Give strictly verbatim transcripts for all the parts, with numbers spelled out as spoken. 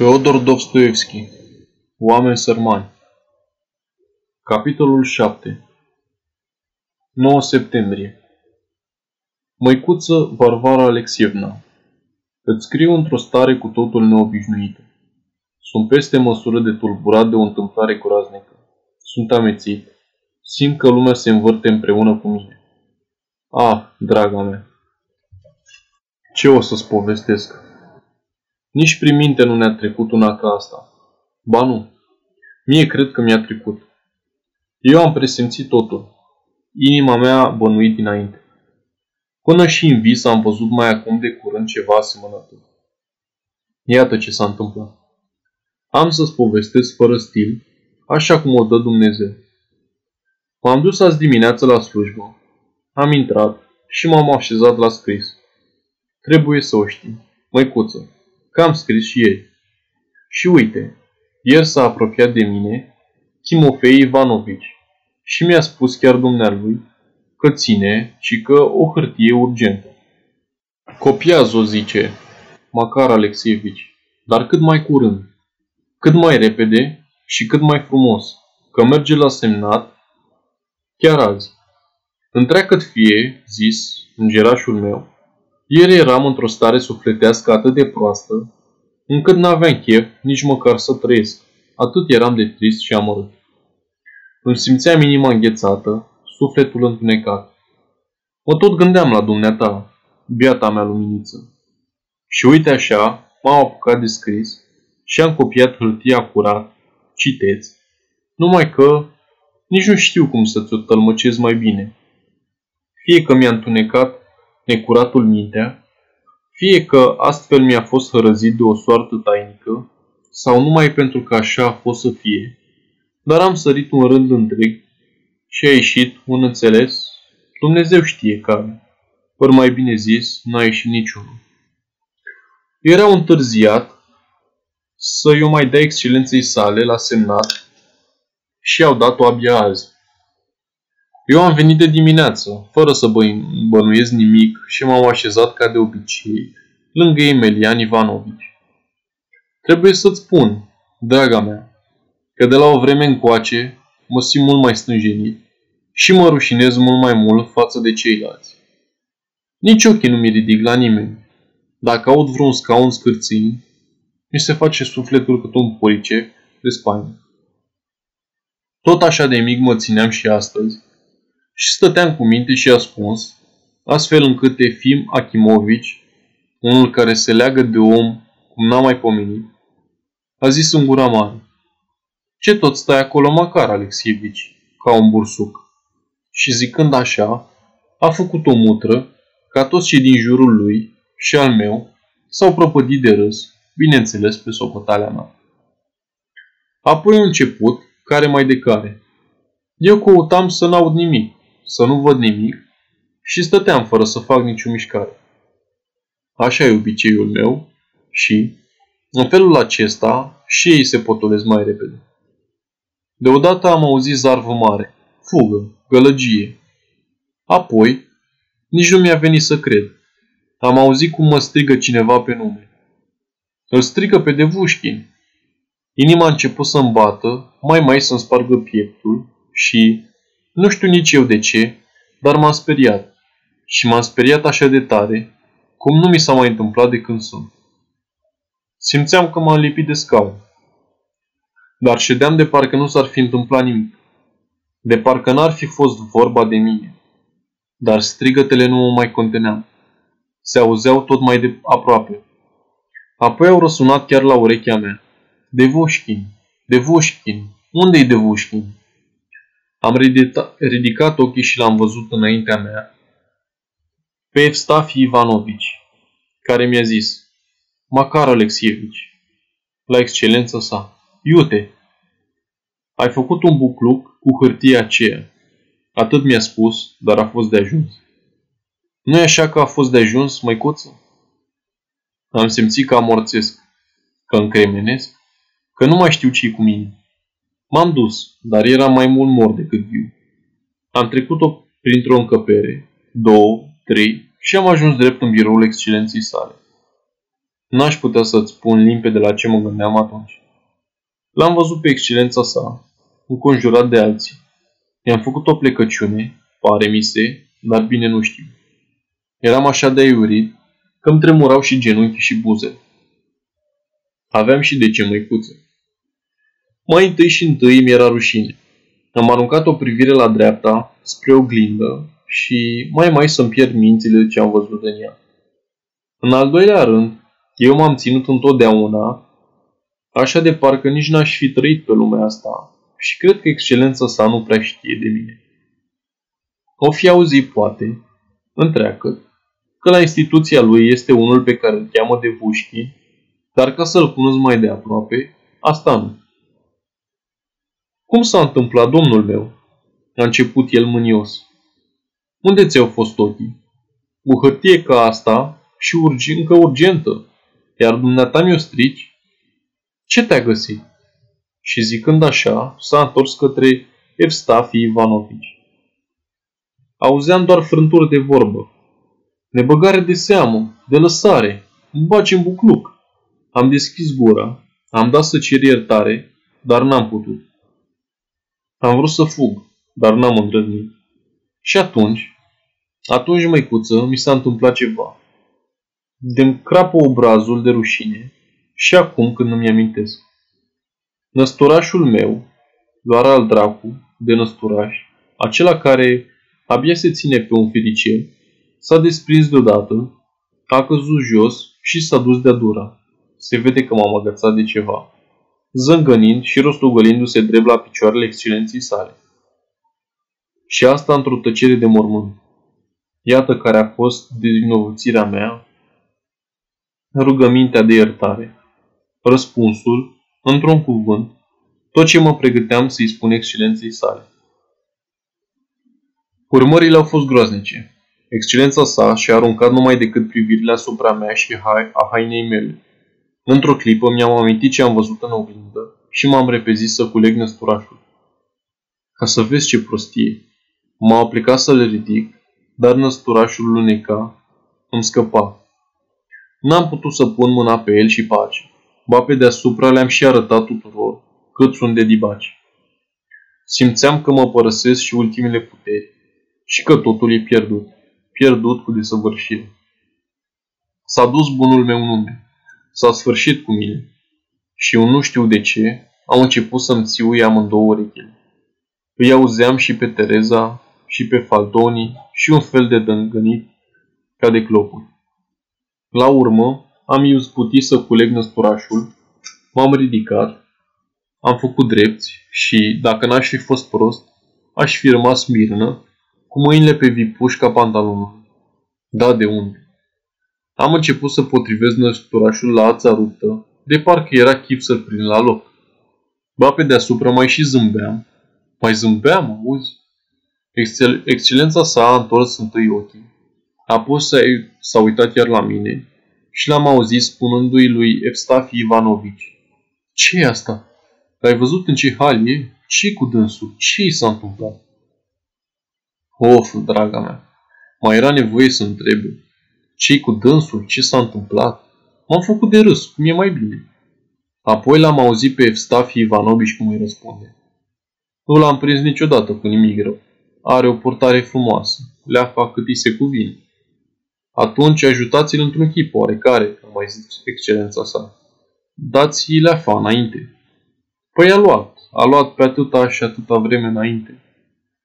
Feodor Dostoievski, Oameni sărmani. Capitolul șapte. nouă septembrie. Măicuță Varvara Alexeievna, îți scriu într-o stare cu totul neobișnuită. Sunt peste măsură de tulburat de o întâmplare groaznică. Sunt amețit. Simt că lumea se învârte împreună cu mine. Ah, draga mea! Ce o să-ți povestesc? Nici prin minte nu ne-a trecut una ca asta. Ba nu. Mie cred că mi-a trecut. Eu am presimțit totul. Inima mea a bănuit dinainte. Până și în vis am văzut mai acum de curând ceva asemănător. Iată ce s-a întâmplat. Am să-ți povestesc fără stil, așa cum o dă Dumnezeu. M-am dus azi dimineață la slujbă. Am intrat și m-am așezat la scris. Trebuie să o știi, măicuță, că am scris și ieri. Și uite, ieri s-a apropiat de mine Timofei Ivanovici și mi-a spus chiar dumnealui că ține și că o hârtie urgentă. Copiază-o, zice, măcar Alekseevici, dar cât mai curând, cât mai repede și cât mai frumos, că merge la semnat chiar azi. Întreagăt fie, zis îngerașul meu, ieri eram într-o stare sufletească atât de proastă, încât n-aveam chef nici măcar să trăiesc. Atât eram de trist și amărât. Îmi simțeam inima înghețată, sufletul întunecat. Mă tot gândeam la dumneata, biata mea luminiță. Și uite așa, m-am apucat de scris și am copiat hârtia curat, citeți, numai că nici nu știu cum să-ți o tălmăcesc mai bine. Fie că mi-a întunecat necuratul mintea, fie că astfel mi-a fost hărăzit de o soartă tainică, sau numai pentru că așa a fost să fie, dar am sărit un rând întreg și a ieșit un înțeles, Dumnezeu știe care, ori mai bine zis, n-a ieșit niciunul. Erau întârziat să-i o mai dea excelenței sale la semnat și au dat-o abia azi. Eu am venit de dimineață, fără să bănuiesc nimic și m-am așezat ca de obicei lângă Emelian Ivanovici. Trebuie să-ți spun, draga mea, că de la o vreme încoace mă simt mult mai stânjenit și mă rușinez mult mai mult față de ceilalți. Nici ochii nu mi ridic la nimeni. Dacă aud vreun scaun scârțâind, mi se face sufletul cât un puricec de spaimă. Tot așa de mic mă țineam și astăzi și stăteam cu minte și ascuns, astfel încât Efim Akimovici, unul care se leagă de om cum n-a mai pomenit, a zis în gura mare: "Ce tot stai acolo, măcar, Alekseevici, ca un bursuc?" Și zicând așa, a făcut o mutră, ca toți cei din jurul lui și al meu s-au prăpădit de râs, bineînțeles pe socoteala mea. Apoi a început, care mai de care. Eu căutam să n-aud nimic, să nu văd nimic și stăteam fără să fac nicio mișcare. Așa e obiceiul meu și, în felul acesta, și ei se potolesc mai repede. Deodată am auzit zarvă mare, fugă, gălăgie. Apoi, nici nu mi-a venit să cred. Am auzit cum mă strigă cineva pe nume. Îl strigă pe Devușkin. Inima a început să-mi bată, mai mai să-mi spargă pieptul și, nu știu nici eu de ce, dar m-am speriat. Și m-am speriat așa de tare, cum nu mi s-a mai întâmplat de când sunt. Simțeam că m-am lipit de scaun, dar ședeam de parcă nu s-ar fi întâmplat nimic, de parcă n-ar fi fost vorba de mine. Dar strigătele nu mă mai conteneam. Se auzeau tot mai de aproape. Apoi au răsunat chiar la urechea mea. Devușkin! Devușkin! Unde-i Devușkin? Am ridicat ochii și l-am văzut înaintea mea pe Evstafi Ivanovici, care mi-a zis: "Măcar, Alekseevici, la excelența sa, iute, ai făcut un bucluc cu hârtia aceea." Atât mi-a spus, dar a fost de ajuns. Nu e așa că a fost de ajuns, măicuță? Am simțit că amorțesc, că încremenesc, că nu mai știu ce-i cu mine. M-am dus, dar era mai mult mor decât viu. Am trecut-o printr-o încăpere, două, trei, și am ajuns drept în biroul excelenței sale. N-aș putea să-ți spun limpede la ce mă gândeam atunci. L-am văzut pe excelența sa, înconjurat de alții. I-am făcut o plecăciune, pare mi se, dar bine nu știu. Eram așa de aiurit că îmi tremurau și genunchii și buzele. Aveam și de ce măicuță. Mai întâi și întâi mi-era rușine. Am aruncat o privire la dreapta, spre oglindă și mai mai să-mi pierd mințile de ce am văzut în ea. În al doilea rând, eu m-am ținut întotdeauna, așa de parcă nici n-aș fi trăit pe lumea asta și cred că excelența sa nu prea știe de mine. O fi auzit, poate, întreagăt, că la instituția lui este unul pe care îl cheamă Devușkin, dar ca să-l cunosc mai de aproape, asta nu. Cum s-a întâmplat, domnul meu? A început el mânios. Unde ți-au fost ochii? O hârtie ca asta și urgi, încă urgentă, iar dumneata mi-o strici? Ce te-a găsit? Și zicând așa, s-a întors către Evstafi Ivanovici. Auzeam doar frânturi de vorbă. Nebăgare de seamă, de lăsare, îmi baci în bucluc. Am deschis gura, am dat să cer iertare, dar n-am putut. Am vrut să fug, dar n-am îndrăznit. Și atunci, atunci, măicuță, mi s-a întâmplat ceva. De-mi crapă obrazul de rușine și acum când îmi amintesc. Năstorașul meu, doar al dracu, de năstoraș, acela care abia se ține pe un firicel, s-a desprins deodată, a căzut jos și s-a dus de-a dura. Se vede că m-am agățat de ceva, zângănind și rostogălindu-se drept la picioarele excelenței sale. Și asta într-o tăcere de mormânt. Iată care a fost dezvinovățirea mea, rugămintea de iertare, răspunsul, într-un cuvânt, tot ce mă pregăteam să-i spun excelenței sale. Urmările au fost groaznice. Excelența sa și-a aruncat numai decât privirile asupra mea și a hainei mele. Într-o clipă mi-am amintit ce am văzut în oglindă și m-am repezit să culeg năsturașul. Ca să vezi ce prostie, m-a aplicat să le ridic, dar năsturașul luneca, îmi scăpa. N-am putut să pun mâna pe el și pace, ba pe deasupra le-am și arătat tuturor cât sunt de dibaci. Simțeam că mă părăsesc și ultimele puteri și că totul e pierdut, pierdut cu desăvârșire. S-a dus bunul meu nume. S-a sfârșit cu mine și eu nu știu de ce am început să-mi țiui amândouă urechile. Îi auzeam și pe Tereza și pe Faldoni și un fel de dângănit ca de clopuri. La urmă am izbutit să culeg năsturașul, m-am ridicat, am făcut drepți și, dacă n-aș fi fost prost, aș fi rămas mirnă cu mâinile pe vipușca pantalonului. Da, de unde? Am început să potrivesc năsturașul la ața ruptă, de parcă era chip să-l prind la loc. Ba pe deasupra mai și zâmbeam. Mai zâmbeam, auzi? Excel- excelența sa a întors întâi ochii, apoi s-a uitat iar la mine și l-am auzit spunându-i lui Evstafi Ivanovici. Ce-i asta? L-ai văzut în ce hal e? Ce-i cu dânsul? Ce-i s-a întâmplat? Of, draga mea, mai era nevoie să întrebe. Ce-i cu dânsul? Ce s-a întâmplat? M-am făcut de râs, cum e mai bine. Apoi l-am auzit pe Evstafi Ivanovici cum îi răspunde. Nu l-am prins niciodată cu nimic rău. Are o purtare frumoasă. Leafa cât îi se cuvine. Atunci ajutați-l într-un chip oarecare, cum mai zis excelența sa. Dați-i leafa înainte. Păi a luat. A luat pe atâta și atâta vreme înainte.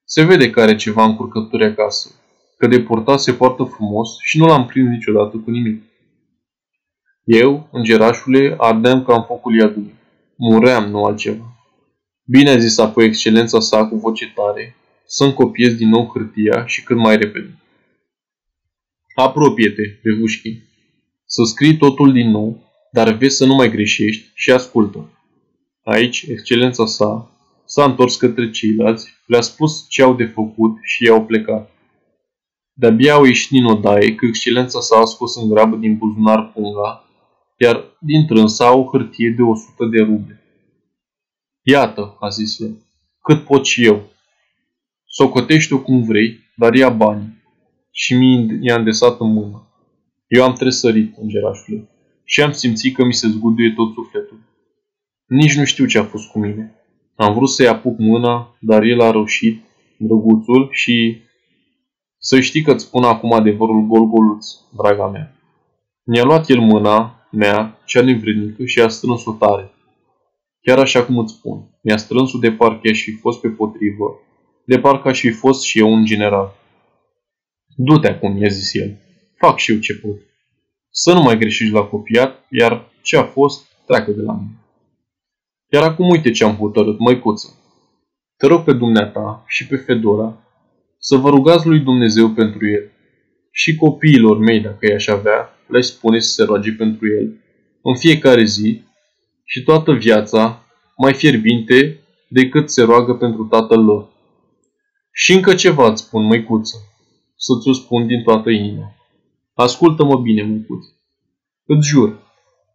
Se vede că are ceva încurcături acasă. Că de purtat se poartă frumos și nu l-am prins niciodată cu nimic. Eu, îngerașule, ardeam ca în focul iadului. Muream, nu altceva. Bine a zis apoi excelența sa cu voce tare, să-mi copiez din nou hârtia și cât mai repede. Apropie-te, Devușkin, să scrii totul din nou, dar vezi să nu mai greșești și ascultă. Aici, excelența sa s-a întors către ceilalți, le-a spus ce au de făcut și i-au plecat. De-abia au ieșit din odaie că excelența s-a scos în grabă din buzunar punga, iar din trânsa o hârtie de o sută de ruble. Iată, a zis el, cât pot și eu. Socotește-o cum vrei, dar ia banii. Și mi i-a îndesat în mână. Eu am tresărit, îngerașule. și am simțit că mi se zguduie tot sufletul. Nici nu știu ce a fost cu mine. Am vrut să-i apuc mâna, dar el a roșit, drăguțul, și... Să știi că-ți spun acum adevărul, Golgoluț, draga mea. Mi-a luat el mâna mea, cea nevrednică, și a strâns-o tare. Chiar așa cum îți spun, mi-a strâns-o de parcă aș fi fost pe potrivă, de parcă aș fi fost și eu un general. Du-te acum, i-a zis el, fac și eu ce pot. Să nu mai greșești la copiat, iar ce a fost, treacă de la mine. Iar acum uite ce am hotărât, măicuță. Te rog pe dumneata și pe Fedora să vă rugați lui Dumnezeu pentru el. Și copiilor mei, dacă i-aș avea, le-aș spune să se roage pentru el în fiecare zi și toată viața mai fierbinte decât se roagă pentru tatăl lor. Și încă ceva îți spun, măicuță, să ți-o spun din toată inima. Ascultă-mă bine, măicuță. Îți jur,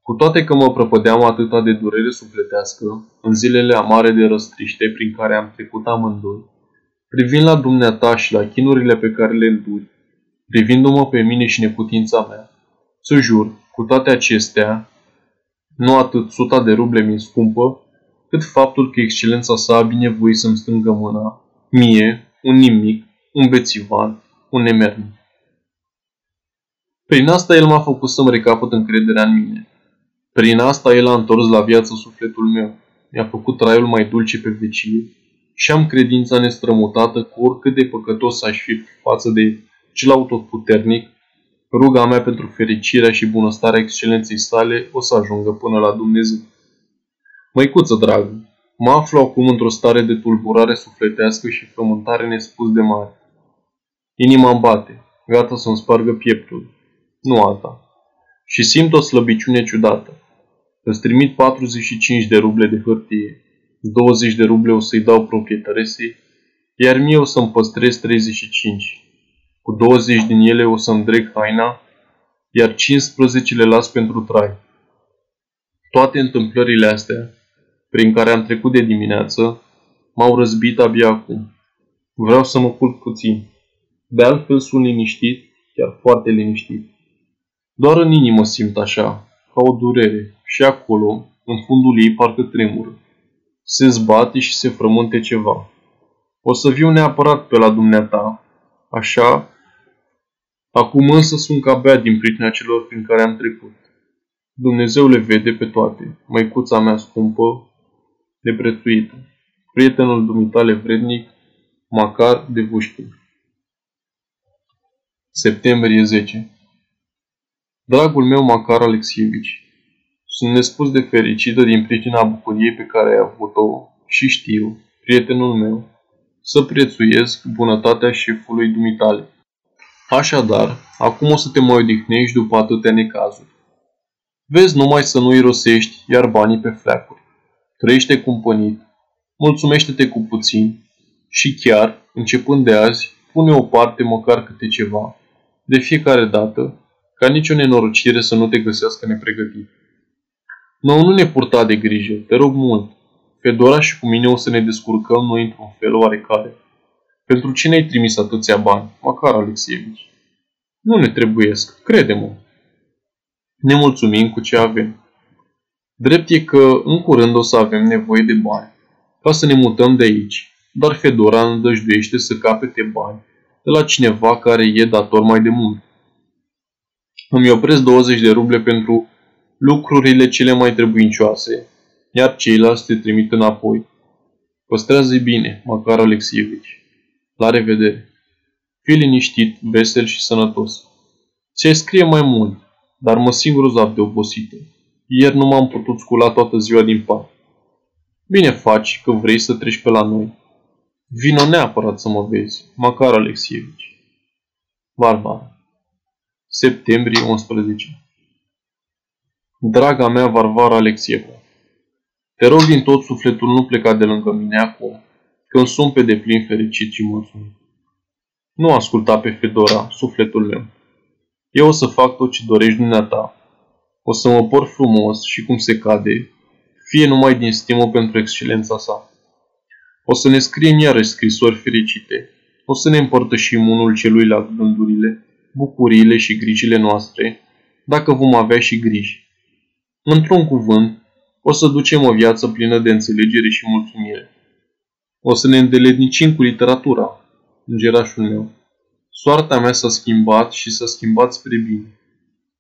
cu toate că mă prăpădeam atâta de durere sufletească în zilele amare de răstriște prin care am trecut amândoi, privind la dumneata și la chinurile pe care le înduri, privindu-mă pe mine și neputința mea, să jur, cu toate acestea, nu atât suta de ruble mi-e scumpă, cât faptul că excelența sa a binevoit să-mi strângă mâna, mie, un nimic, un bețivan, un nemernic. Prin asta el m-a făcut să-mi recapăt încrederea în mine. Prin asta el a întors la viață sufletul meu, mi-a făcut traiul mai dulce pe vecie și am credința nestrămutată că oricât de păcătos aș fi față de cel autoputernic, ruga mea pentru fericirea și bunăstarea excelenței sale o să ajungă până la Dumnezeu. Măicuță dragă, mă aflu acum într-o stare de tulburare sufletească și frământare nespus de mare. Inima îmi bate, gata să-mi spargă pieptul, nu alta, și simt o slăbiciune ciudată. Îți trimit patruzeci și cinci de ruble de hârtie, douăzeci de ruble o să-i dau proprietăresei, iar mie o să-mi păstrez treizeci și cinci. Cu douăzeci din ele o să-mi dreg haina, iar cincisprezece le las pentru trai. Toate întâmplările astea, prin care am trecut de dimineață, m-au răzbit abia acum. Vreau să mă culc puțin. De altfel sunt liniștit, chiar foarte liniștit. Doar în inimă simt așa, ca o durere, și acolo, în fundul ei, parcă tremură. Se zbate și se frământe ceva. O să viu neapărat pe la dumneata, așa, acum însă sunt ca bea din pricina celor prin care am trecut. Dumnezeu le vede pe toate, măicuța mea scumpă, neprețuită, prietenul dumitale vrednic, Macar Devușkin. septembrie zece. Dragul meu Macar Alexeievna, sunt nespus de fericită din pricina bucuriei pe care ai avut-o și știu, prietenul meu, să prețuiesc bunătatea șefului dumitale. Așadar, acum o să te mai odihnești după atâtea necazuri. Vezi numai să nu irosești, iar banii pe fleacuri. Trăiește cumpănit, mulțumește-te cu puțin și chiar, începând de azi, pune o parte măcar câte ceva, de fiecare dată, ca nicio nenorocire să nu te găsească nepregătit. Noi nu ne purta de grijă, te rog mult. Fedora și cu mine o să ne descurcăm noi într-un fel oarecare. Pentru cine ai trimis atâția bani, Macar Alexeievna? Nu ne trebuiesc, crede-mă. Ne mulțumim cu ce avem. Drept e că în curând o să avem nevoie de bani, ca să ne mutăm de aici, dar Fedora îndăjduiește să capete bani de la cineva care e dator mai de mult. Îmi opresc douăzeci de ruble pentru lucrurile cele mai trebuincioase, iar ceilalți te trimit înapoi. Păstrează-i bine, Macar Alexeievnici. La revedere. Fii liniștit, vesel și sănătos. Ți-ai scrie mai mult, dar mă simt grozav de obosită. Ieri nu m-am putut scula toată ziua din pat. Bine faci că vrei să treci pe la noi. Vino neapărat să mă vezi, Macar Alexeievnici. Varvara. septembrie unsprezece. Draga mea Varvara Alexeievna, te rog din tot sufletul nu pleca de lângă mine acum, când sunt pe deplin fericit și mulțumit. Nu asculta pe Fedora, sufletul meu. Eu o să fac tot ce dorești dumneata. O să mă port frumos și cum se cade, fie numai din stimă pentru excelența sa. O să ne scriem iarăși scrisori fericite. O să ne împărtășim unul celuilalt gândurile, bucuriile și grijile noastre, dacă vom avea și griji, Într-un cuvânt, o să ducem o viață plină de înțelegere și mulțumire. O să ne îndeletnicim cu literatura, îngerașul meu. Soarta mea s-a schimbat și s-a schimbat spre bine.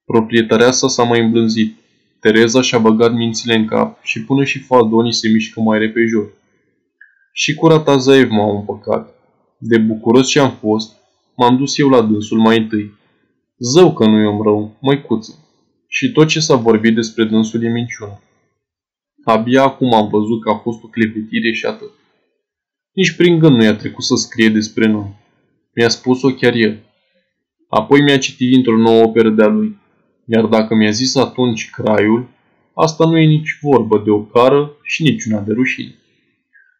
Proprietarea sa s-a mai îmblânzit. Tereza și-a băgat mințile în cap și până și Faldoni se mișcă mai repejor. Și cu Ratazyaev m-au împăcat. De bucuros ce-am fost, m-am dus eu la dânsul mai întâi. Zău că nu-i om rău, măicuță. Și tot ce s-a vorbit despre dânsul e minciună. Abia acum am văzut că a fost o clepetire și atât. Nici prin gând nu i-a trecut să scrie despre noi. Mi-a spus-o chiar el. Apoi mi-a citit într-o nouă operă de-a lui. Iar dacă mi-a zis atunci craiul, asta nu e nici vorbă de o cară și nici una de rușine.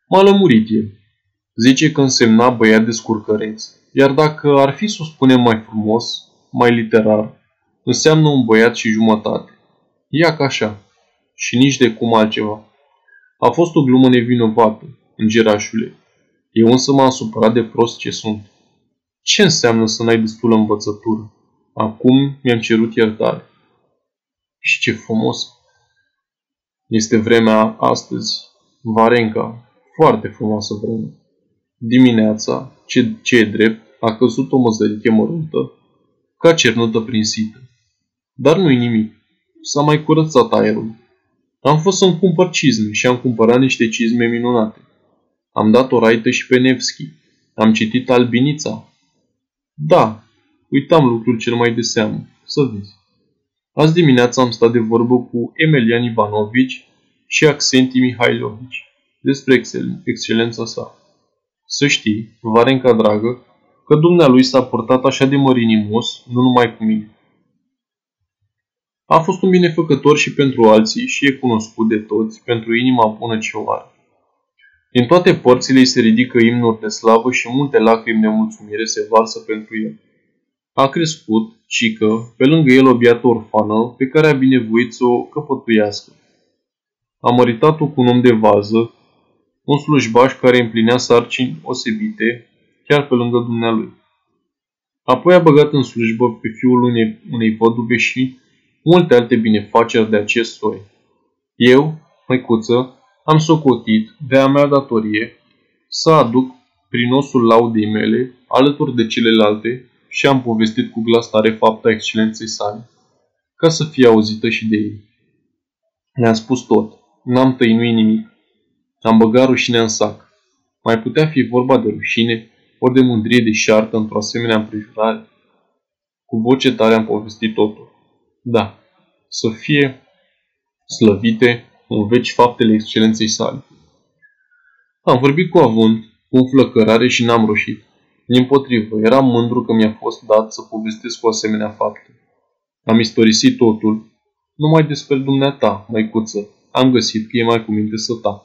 M-a lămurit el. Zice că însemna băiat descurcăreț. Iar dacă ar fi să o spunem mai frumos, mai literar, înseamnă un băiat și jumătate. Iac așa. Și nici de cum altceva. A fost o glumă nevinovată, îngerașule. Eu însă m-am supărat de prost ce sunt. Ce înseamnă să n-ai destulă învățătură? Acum mi-am cerut iertare. Și ce frumos! Este vremea astăzi, Varenca, foarte frumoasă vreme. Dimineața, ce, ce e drept, a căzut o măzăriche măruntă, ca cernută prinsită. Dar nu-i nimic. S-a mai curățat aerul. Am fost să-mi cumpăr cizme și am cumpărat niște cizme minunate. Am dat o raită și pe Nevski. Am citit Albinița. Da, uitam lucrul cel mai de seamă. Să vezi. Azi dimineața am stat de vorbă cu Emelian Ivanovici și Aksenti Mihailovici despre excel- excelența sa. Să știi, Varenca dragă, că dumnealui s-a purtat așa de mărinimos, nu numai cu mine. A fost un binefăcător și pentru alții și e cunoscut de toți pentru inima bună ce o are. Din toate părțile îi se ridică imnuri de slavă și multe lacrimi de mulțumire se varsă pentru el. A crescut, cică, pe lângă el o biată orfană pe care a binevoit să o căpătuiască. A măritat-o cu un om de vază, un slujbaș care împlinea sarcini osebite, chiar pe lângă dumnealui. Apoi a băgat în slujbă pe fiul unei, unei văduve și multe alte binefaceri de acest soi. Eu, măicuță, am socotit de a mea datorie să aduc prin osul laudei mele alături de celelalte și am povestit cu glas tare fapta excelenței sale, ca să fie auzită și de ei. Le-am spus tot, n-am tăinuit nimic, am băgat rușinea în sac. Mai putea fi vorba de rușine ori de mândrie de șartă într-o asemenea împrejurare? Cu voce tare am povestit totul. Da, să fie slăvite în veci faptele excelenței sale. Am vorbit cu avânt, cu înflăcărare și n-am roșit. Dimpotrivă, eram mândru că mi-a fost dat să povestesc o asemenea faptă. Am istorisit totul, numai despre dumneata, măicuță, am găsit că e mai cu minte să tac.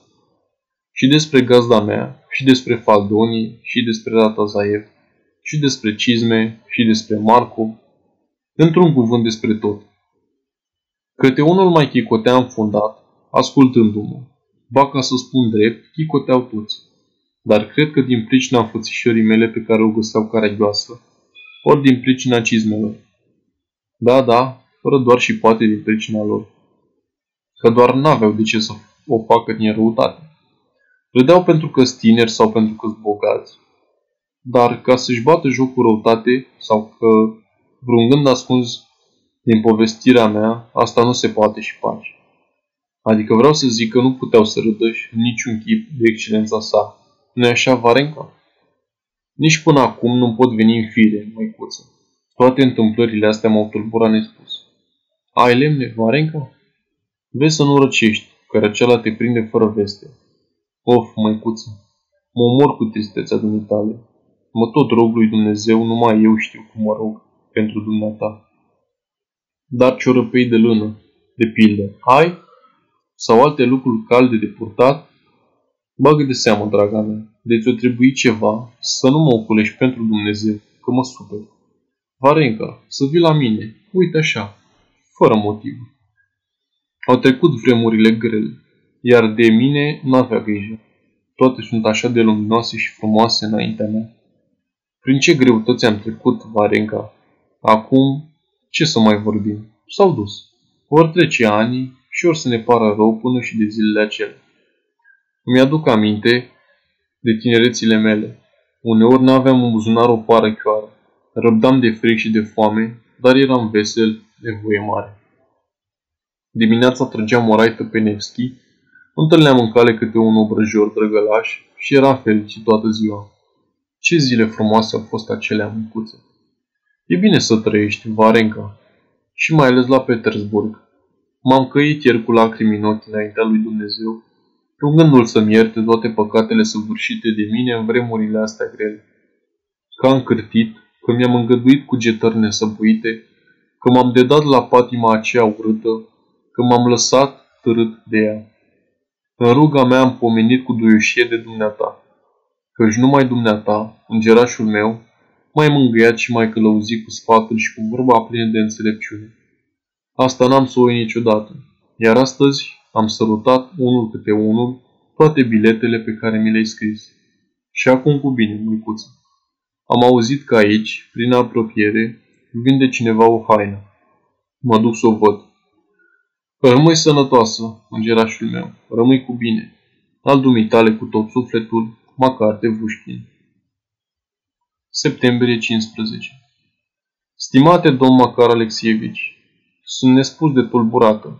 Și despre gazda mea, și despre Faldoni, și despre Ratazyaev, și despre cizme, și despre Marco, într-un cuvânt despre tot. Câte unul mai chicotea înfundat, ascultându-mă. Ba, ca să spun drept, chicoteau toți. Dar cred că din pricina înfățișării mele pe care o găseau caragioasă, ori din pricina cizmelor. Da, da, fără doar și poate din pricina lor. Că doar n-aveau de ce să o facă din răutate. Râdeau pentru că-s tineri sau pentru că-s bogați. Dar ca să-și bată joc cu răutate sau că vreun gând ascuns din povestirea mea, asta nu se poate și face. Adică vreau să zic că nu puteau să râdă și niciun chip de excelența sa. Nu-i așa, Varenca? Nici până acum nu pot veni în fire, măicuță. Toate întâmplările astea m-au tulburat nespus. Ai lemne, Varenca? Vezi să nu răcești, că răceala te prinde fără veste. Of, măicuță, mă omor cu tristețea dumneitale. Mă tot rog lui Dumnezeu, numai eu știu cum mă rog pentru dumneata. Dar ciorăpei de lână, de pildă, hai? Sau alte lucruri calde de purtat? Bagă de seamă, draga mea, de ți-o trebuie ceva să nu mă oculești pentru Dumnezeu, că mă supăr. Varenca, să vii la mine, uite așa, fără motiv. Au trecut vremurile grele, iar de mine n-avea grijă. Toate sunt așa de luminoase și frumoase înaintea mea. Prin ce greutăți am trecut, Varenca? Acum, ce să mai vorbim? S-au dus. Vor trece ani și or să ne pară rău până și de zilele acelea. Îmi aduc aminte de tinerețile mele. Uneori n-aveam în buzunar o parăchioară. Răbdam de fric și de foame, dar eram vesel, nevoie mare. Dimineața trăgeam o raită pe Nevski, întâlneam în cale câte un obrăjor drăgălaș și eram fericit toată ziua. Ce zile frumoase au fost acelea, măcuță! E bine să trăiești, Varenca, și mai ales la Petersburg. M-am căit ieri cu lacrimi în ochi înaintea lui Dumnezeu, rugându-l să-mi ierte toate păcatele săvârșite de mine în vremurile astea grele. Că am cârtit, că mi-am îngăduit cugetări nesăbuite, că m-am dedat la patima aceea urâtă, că m-am lăsat târât de ea. În ruga mea am pomenit cu duioșie de dumneata, căci numai dumneata, îngerașul meu, mai mângâiat și mai călăuzit cu sfaturi și cu vorba plină de înțelepciune. Asta n-am să o uit niciodată, iar astăzi am sărutat unul câte unul toate biletele pe care mi le-ai scris. Și acum cu bine, măicuță. Am auzit că aici, prin apropiere, vinde cineva o haină. Mă duc să o văd. Rămâi sănătoasă, îngerașul meu, rămâi cu bine. Al dumitale cu tot sufletul, măcar Devușkin. Septembrie cincisprezece. Stimate domn Măcar Alexeievich, sunt nespus de tulburată.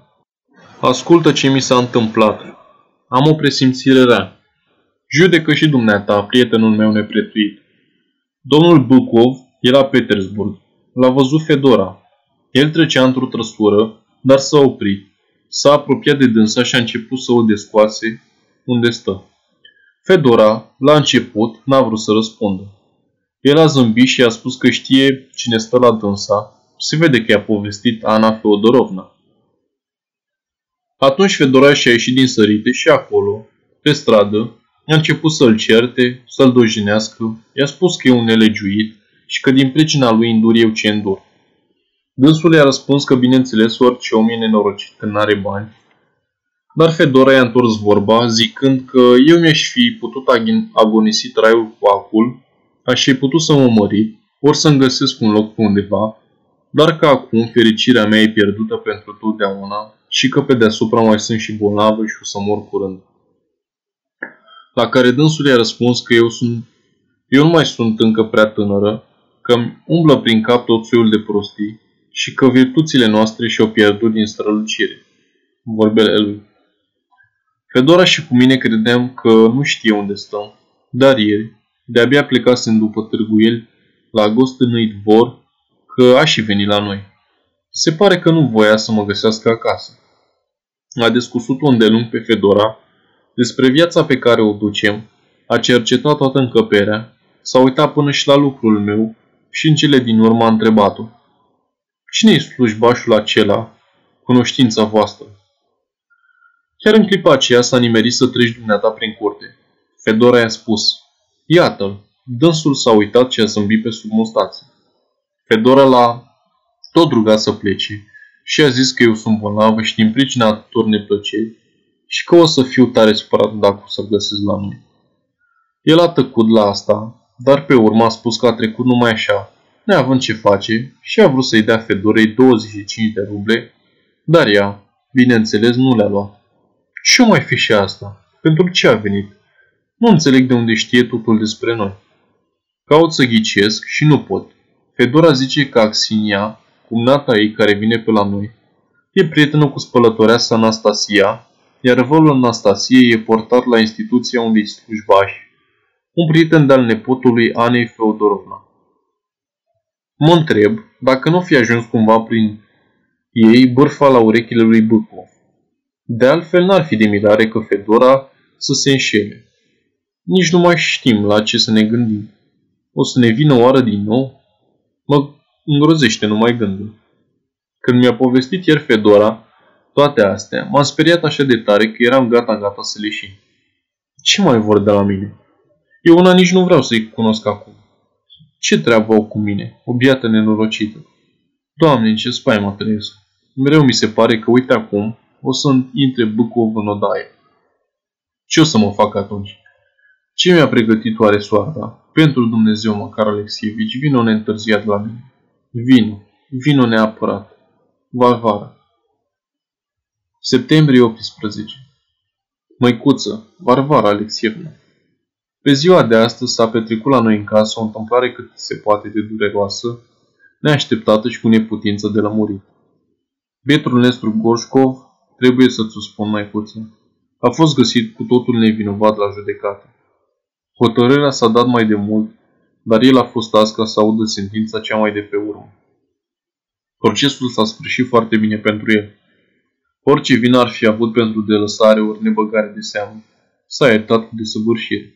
Ascultă ce mi s-a întâmplat. Am o presimțire rea. Judecă și dumneata, prietenul meu neprețuit. Domnul Bîkov era Petersburg. L-a văzut Fedora. El trecea într-o trăsură, dar s-a oprit. S-a apropiat de dânsa și a început să o descoase unde stă. Fedora, la început, n-a vrut să răspundă. El a zâmbit și a spus că știe cine stă la dânsa. Se vede că i-a povestit Ana Feodorovna. Atunci Fedora și-a ieșit din sărite și acolo, pe stradă, a început să-l certe, să-l dojinească, i-a spus că e un nelegiuit și că din pricina lui îndur eu ce îndur. Dânsul i-a răspuns că, bineînțeles, orice om e nenorocit când n-are bani. Dar Fedora i-a întors vorba, zicând că eu mi-aș fi putut agonisi traiul cu acul, aș fi putut să mă mări, ori să-mi găsesc un loc pe undeva, dar că acum fericirea mea e pierdută pentru totdeauna și că pe deasupra mai sunt și bolnavă și o să mor curând. La care dânsul i-a răspuns că eu, sunt, eu nu mai sunt încă prea tânără, că-mi umblă prin cap tot soiul de prostii și că virtuțile noastre și-au pierdut din strălucire. Vorbele lui. Fedora și cu mine credeam că nu știe unde stăm, dar ieri, de-abia plecasem după târguieli la gostănuit vor, că a și venit la noi. Se pare că nu voia să mă găsească acasă. A discutut-o îndelung pe Fedora despre viața pe care o ducem, a cercetat toată încăperea, s-a uitat până și la lucrul meu și în cele din urmă a întrebat-o. Cine-i slujbașul acela, cunoștința voastră? Chiar în clipa aceea s-a nimerit să treci dumneata prin curte. Fedora i-a spus, iată-l, dânsul s-a uitat și a zâmbit pe sub mustață. Fedora l-a tot rugat să plece și a zis că eu sunt bolnavă și din pricina tuturor neplăceri și că o să fiu tare supărat dacă o să-l găsesc la noi. El a tăcut la asta, dar pe urmă a spus că a trecut numai așa, neavând ce face și a vrut să-i dea Fedorei douăzeci și cinci de ruble, dar ea, bineînțeles, nu le-a luat. Ce mai fi și asta? Pentru ce a venit? Nu înțeleg de unde știe totul despre noi. Caut să ghicesc și nu pot. Fedora zice că Axinia, cumnata ei care vine pe la noi, e prietenă cu spălătoreasa Anastasia, iar vălul Anastasiei e portat la instituția unei slujbași, un prieten de-al nepotului Anei Feodorovna. Mă întreb dacă nu fi ajuns cumva prin ei bârfa la urechile lui Bîkov. De altfel n-ar fi de mirare că Fedora să se înșele. Nici nu mai știm la ce să ne gândim. O să ne vină oară din nou? Mă îngrozește numai gândul. Când mi-a povestit ieri Fedora toate astea, m-am speriat așa de tare că eram gata-gata să leșin. Ce mai vor de la mine? Eu una nici nu vreau să-i cunosc acum. Ce treabă au cu mine, o biată nenorocită? Doamne, în ce spaimă trăiesc! Mereu mi se pare că, uite acum, o să-mi intre Bîkov în odaie. Ce o să mă fac atunci? Ce mi-a pregătit oare soarta? Pentru Dumnezeu, Măcar Alexeievich, vino neîntârziat la mine. Vino, vino neapărat. Varvara. Septembrie optsprezece. Măicuță, Varvara Alexeievna. Pe ziua de astăzi s-a petrecut la noi în casă o întâmplare cât se poate de dureroasă, neașteptată și cu neputință de lămurit. Petrul Nestru Gorșkov, trebuie să-ți o spun, măicuță, a fost găsit cu totul nevinovat la judecată. Hotărârea s-a dat mai de mult, dar el a fost asca să audă sentința cea mai de pe urmă. Procesul s-a sfârșit foarte bine pentru el. Orice vină ar fi avut pentru delăsare ori nebăgare de seamă, s-a iertat cu desăvârșire.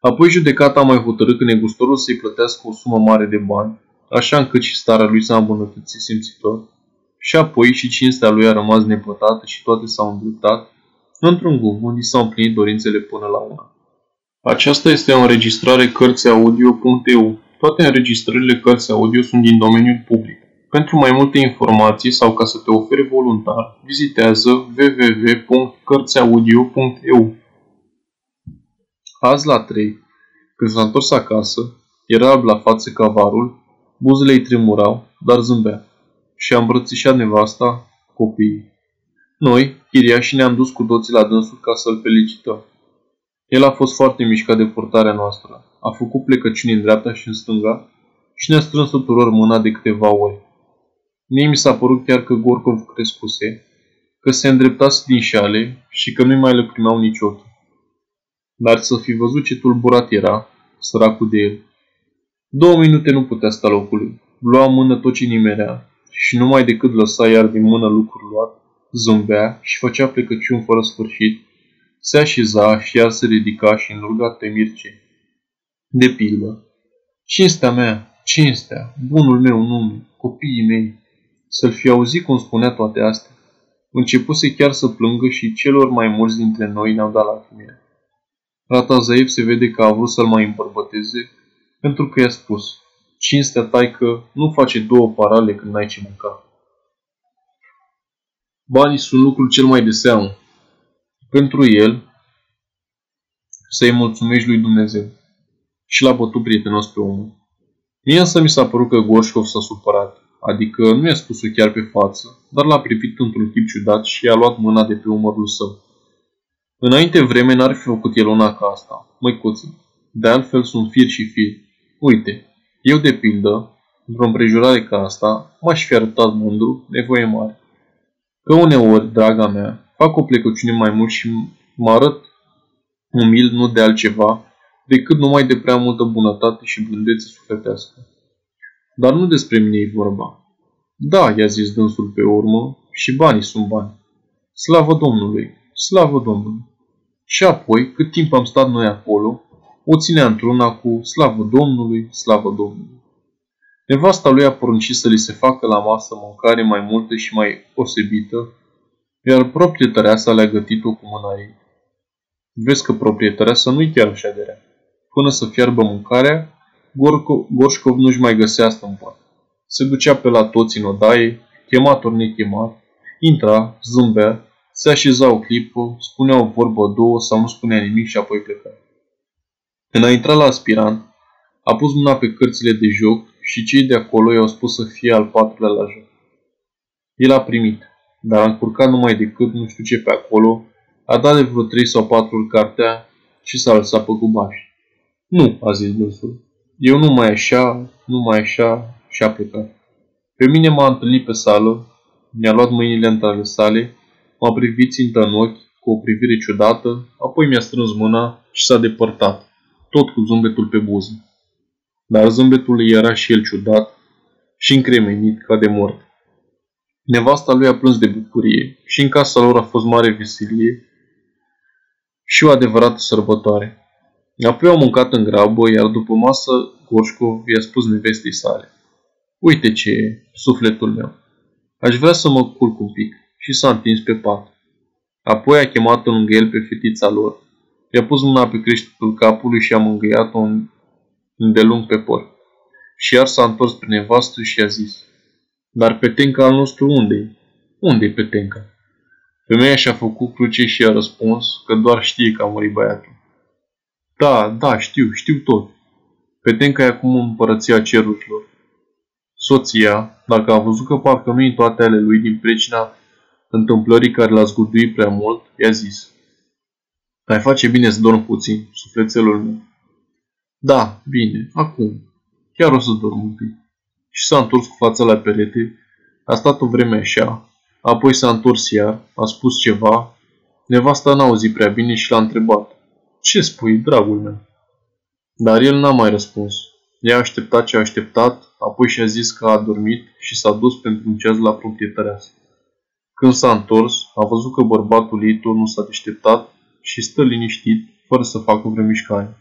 Apoi judecata a mai hotărât că negustorul să-i plătească o sumă mare de bani, așa încât și starea lui s-a îmbunătățit simțitor, și apoi și cinstea lui a rămas neplătată și toate s-au îndreptat, într-un gând unde s-au împlinit dorințele până la una. Aceasta este o înregistrare cărți audio punct e u. Toate înregistrările CărțiaAudio sunt din domeniul public. Pentru mai multe informații sau ca să te oferi voluntar, vizitează w w w punct cărți audio punct e u. Azi la trei, când s-a întors acasă, era alb la față ca varul, buzele îi tremurau, dar zâmbea și a îmbrățișat nevasta, copiii. Noi, chiriașii, ne-am dus cu toții la dânsul ca să-l felicităm. El a fost foarte mișcat de purtarea noastră, a făcut plecăciuni în dreapta și în stânga și ne-a strâns tuturor mâna de câteva ori. Mie mi s-a părut chiar că Gorkov crescuse, că se îndreptase din șale și că nu mai le primeau nici ochii. Dar să fi văzut ce tulburat era, săracul de el. Două minute nu putea sta locului, lua mână tot ce nimerea și numai decât lăsa iar din mână lucrul luat, zâmbea și făcea plecăciuni fără sfârșit, se așeza și iar se ridica și înlurga temirce. De pildă, cinstea mea, cinstea, bunul meu nume, copiii mei, să-l fi auzit cum spunea toate astea. Începuse chiar să plângă și celor mai mulți dintre noi ne-au dat lacrimile. Ratazyaev se vede că a vrut să-l mai împărbăteze, pentru că i-a spus, cinstea taică nu face două parale când n-ai ce mânca. Banii sunt lucrul cel mai de seamă. Pentru el, să-i mulțumești lui Dumnezeu. Și l-a bătut prietenos pe omul. Mie însă mi s-a părut că Gorșkov s-a supărat, adică nu i-a spus-o chiar pe față, dar l-a privit într-un chip ciudat și i-a luat mâna de pe umărul său. Înainte vreme n-ar fi făcut el una ca asta, măicuță, de altfel sunt fir și fir. Uite, eu de pildă, într-o împrejurare ca asta, m-aș fi arătat mândru, nevoie mare. Că uneori, draga mea, fac o plecăciune mai mult și mă arăt umil, nu de altceva, decât numai de prea multă bunătate și blândețe sufletească. Dar nu despre mine e vorba. Da, i-a zis dânsul pe urmă, și banii sunt bani. Slavă Domnului, slavă Domnului. Și apoi, cât timp am stat noi acolo, o ținea într-una cu slavă Domnului, slavă Domnului. Nevasta lui a poruncit să li se facă la masă mâncare mai multă și mai osebită, iar proprietăreasa le-a gătit-o cu mâna ei. Vezi că proprietăreasa nu-i chiar așa de rea. Până să fiarbă mâncarea, Gorșkov nu-și mai găsea stâmpăr. Se ducea pe la toți în odaie, chemat ori nechemat, intra, zâmbea, se așeza o clipă, spunea o vorbă două sau nu spunea nimic și apoi pleca. Când a intrat la aspirant, a pus mâna pe cărțile de joc și cei de acolo i-au spus să fie al patrulea la joc. El a primit, dar a încurcat numai decât nu știu ce pe acolo, a dat de vreo trei sau patru ori cartea și s-a lăsat pe gubaș. Nu, a zis dânsul. Eu nu mai așa, nu mai așa și a plecat. Pe mine m-a întâlnit pe sală, mi-a luat mâinile între ale sale, m-a privit țintă în ochi cu o privire ciudată, apoi mi-a strâns mâna și s-a depărtat, tot cu zâmbetul pe buză. Dar zâmbetul îi era și el ciudat și încremenit ca de mort. Nevasta lui a plâns de bucurie și în casa lor a fost mare veselie și o adevărată sărbătoare. Apoi au mâncat în grabă, iar după masă, Gorșkov i-a spus nevestei sale. Uite ce e, sufletul meu. Aș vrea să mă culc un pic. Și s-a întins pe pat. Apoi a chemat-o lângă el pe fetița lor. I-a pus mâna pe creștetul capului și a mângâiat-o îndelung pe păr. Și iar s-a întors pe nevastă și i-a zis. Dar petenca al nostru unde-i? Unde-i petenca? Femeia și-a făcut cruce și i-a răspuns că doar știe că a murit băiatul. Da, da, știu, știu tot. Petenca e acum împărăția cerurilor. Soția, dacă a văzut că parcă nu-i toate ale lui din pricina întâmplării care l-a zguduit prea mult, i-a zis: „Ai face bine să dorm puțin, sufletelul meu." „Da, bine, acum. Chiar o să dorm un pic." Și s-a întors cu fața la perete, a stat o vreme așa, apoi s-a întors iar, a spus ceva. Nevasta n-a auzit prea bine și l-a întrebat: „Ce spui, dragul meu?" Dar el n-a mai răspuns. Ea a așteptat ce a așteptat, apoi și-a zis că a adormit și s-a dus pentru un ceas la proprietăreasă. Când s-a întors, a văzut că bărbatul ei tot nu s-a deșteptat și stă liniștit, fără să facă vreo mișcare.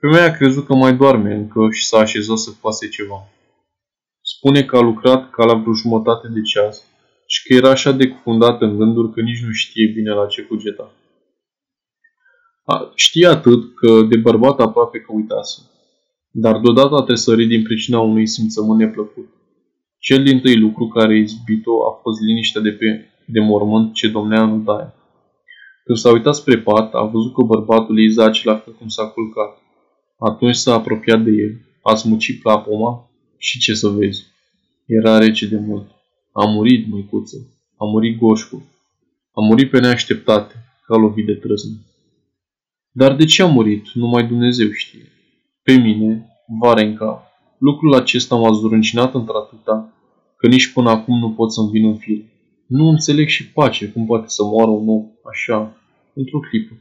Femeia a crezut că mai doarme încă și s-a așezat să coase ceva. Spune că a lucrat ca la vreo jumătate de ceas și că era așa de cufundat în gânduri că nici nu știe bine la ce cugeta. Știe atât că de bărbat aproape că uitase. Dar deodată a tresărit din pricina unui simțământ neplăcut. Cel dintâi lucru care a izbit-o a fost liniștea de pe de mormânt ce domnea în odaie. Când s-a uitat spre pat, a văzut că bărbatul ei zace la fel cum s-a culcat. Atunci s-a apropiat de el, a smucit plapuma și ce să vezi? Era rece de mult. A murit, măicuță, a murit Gorșkov. A murit pe neașteptate, ca lovit de trăsnă. Dar de ce a murit, numai Dumnezeu știe. Pe mine, Varenca, lucrul acesta m-a zdruncinat într-atâta, că nici până acum nu pot să-mi vin în fir. Nu înțeleg și pace cum poate să moară un om, așa, într-o clipă.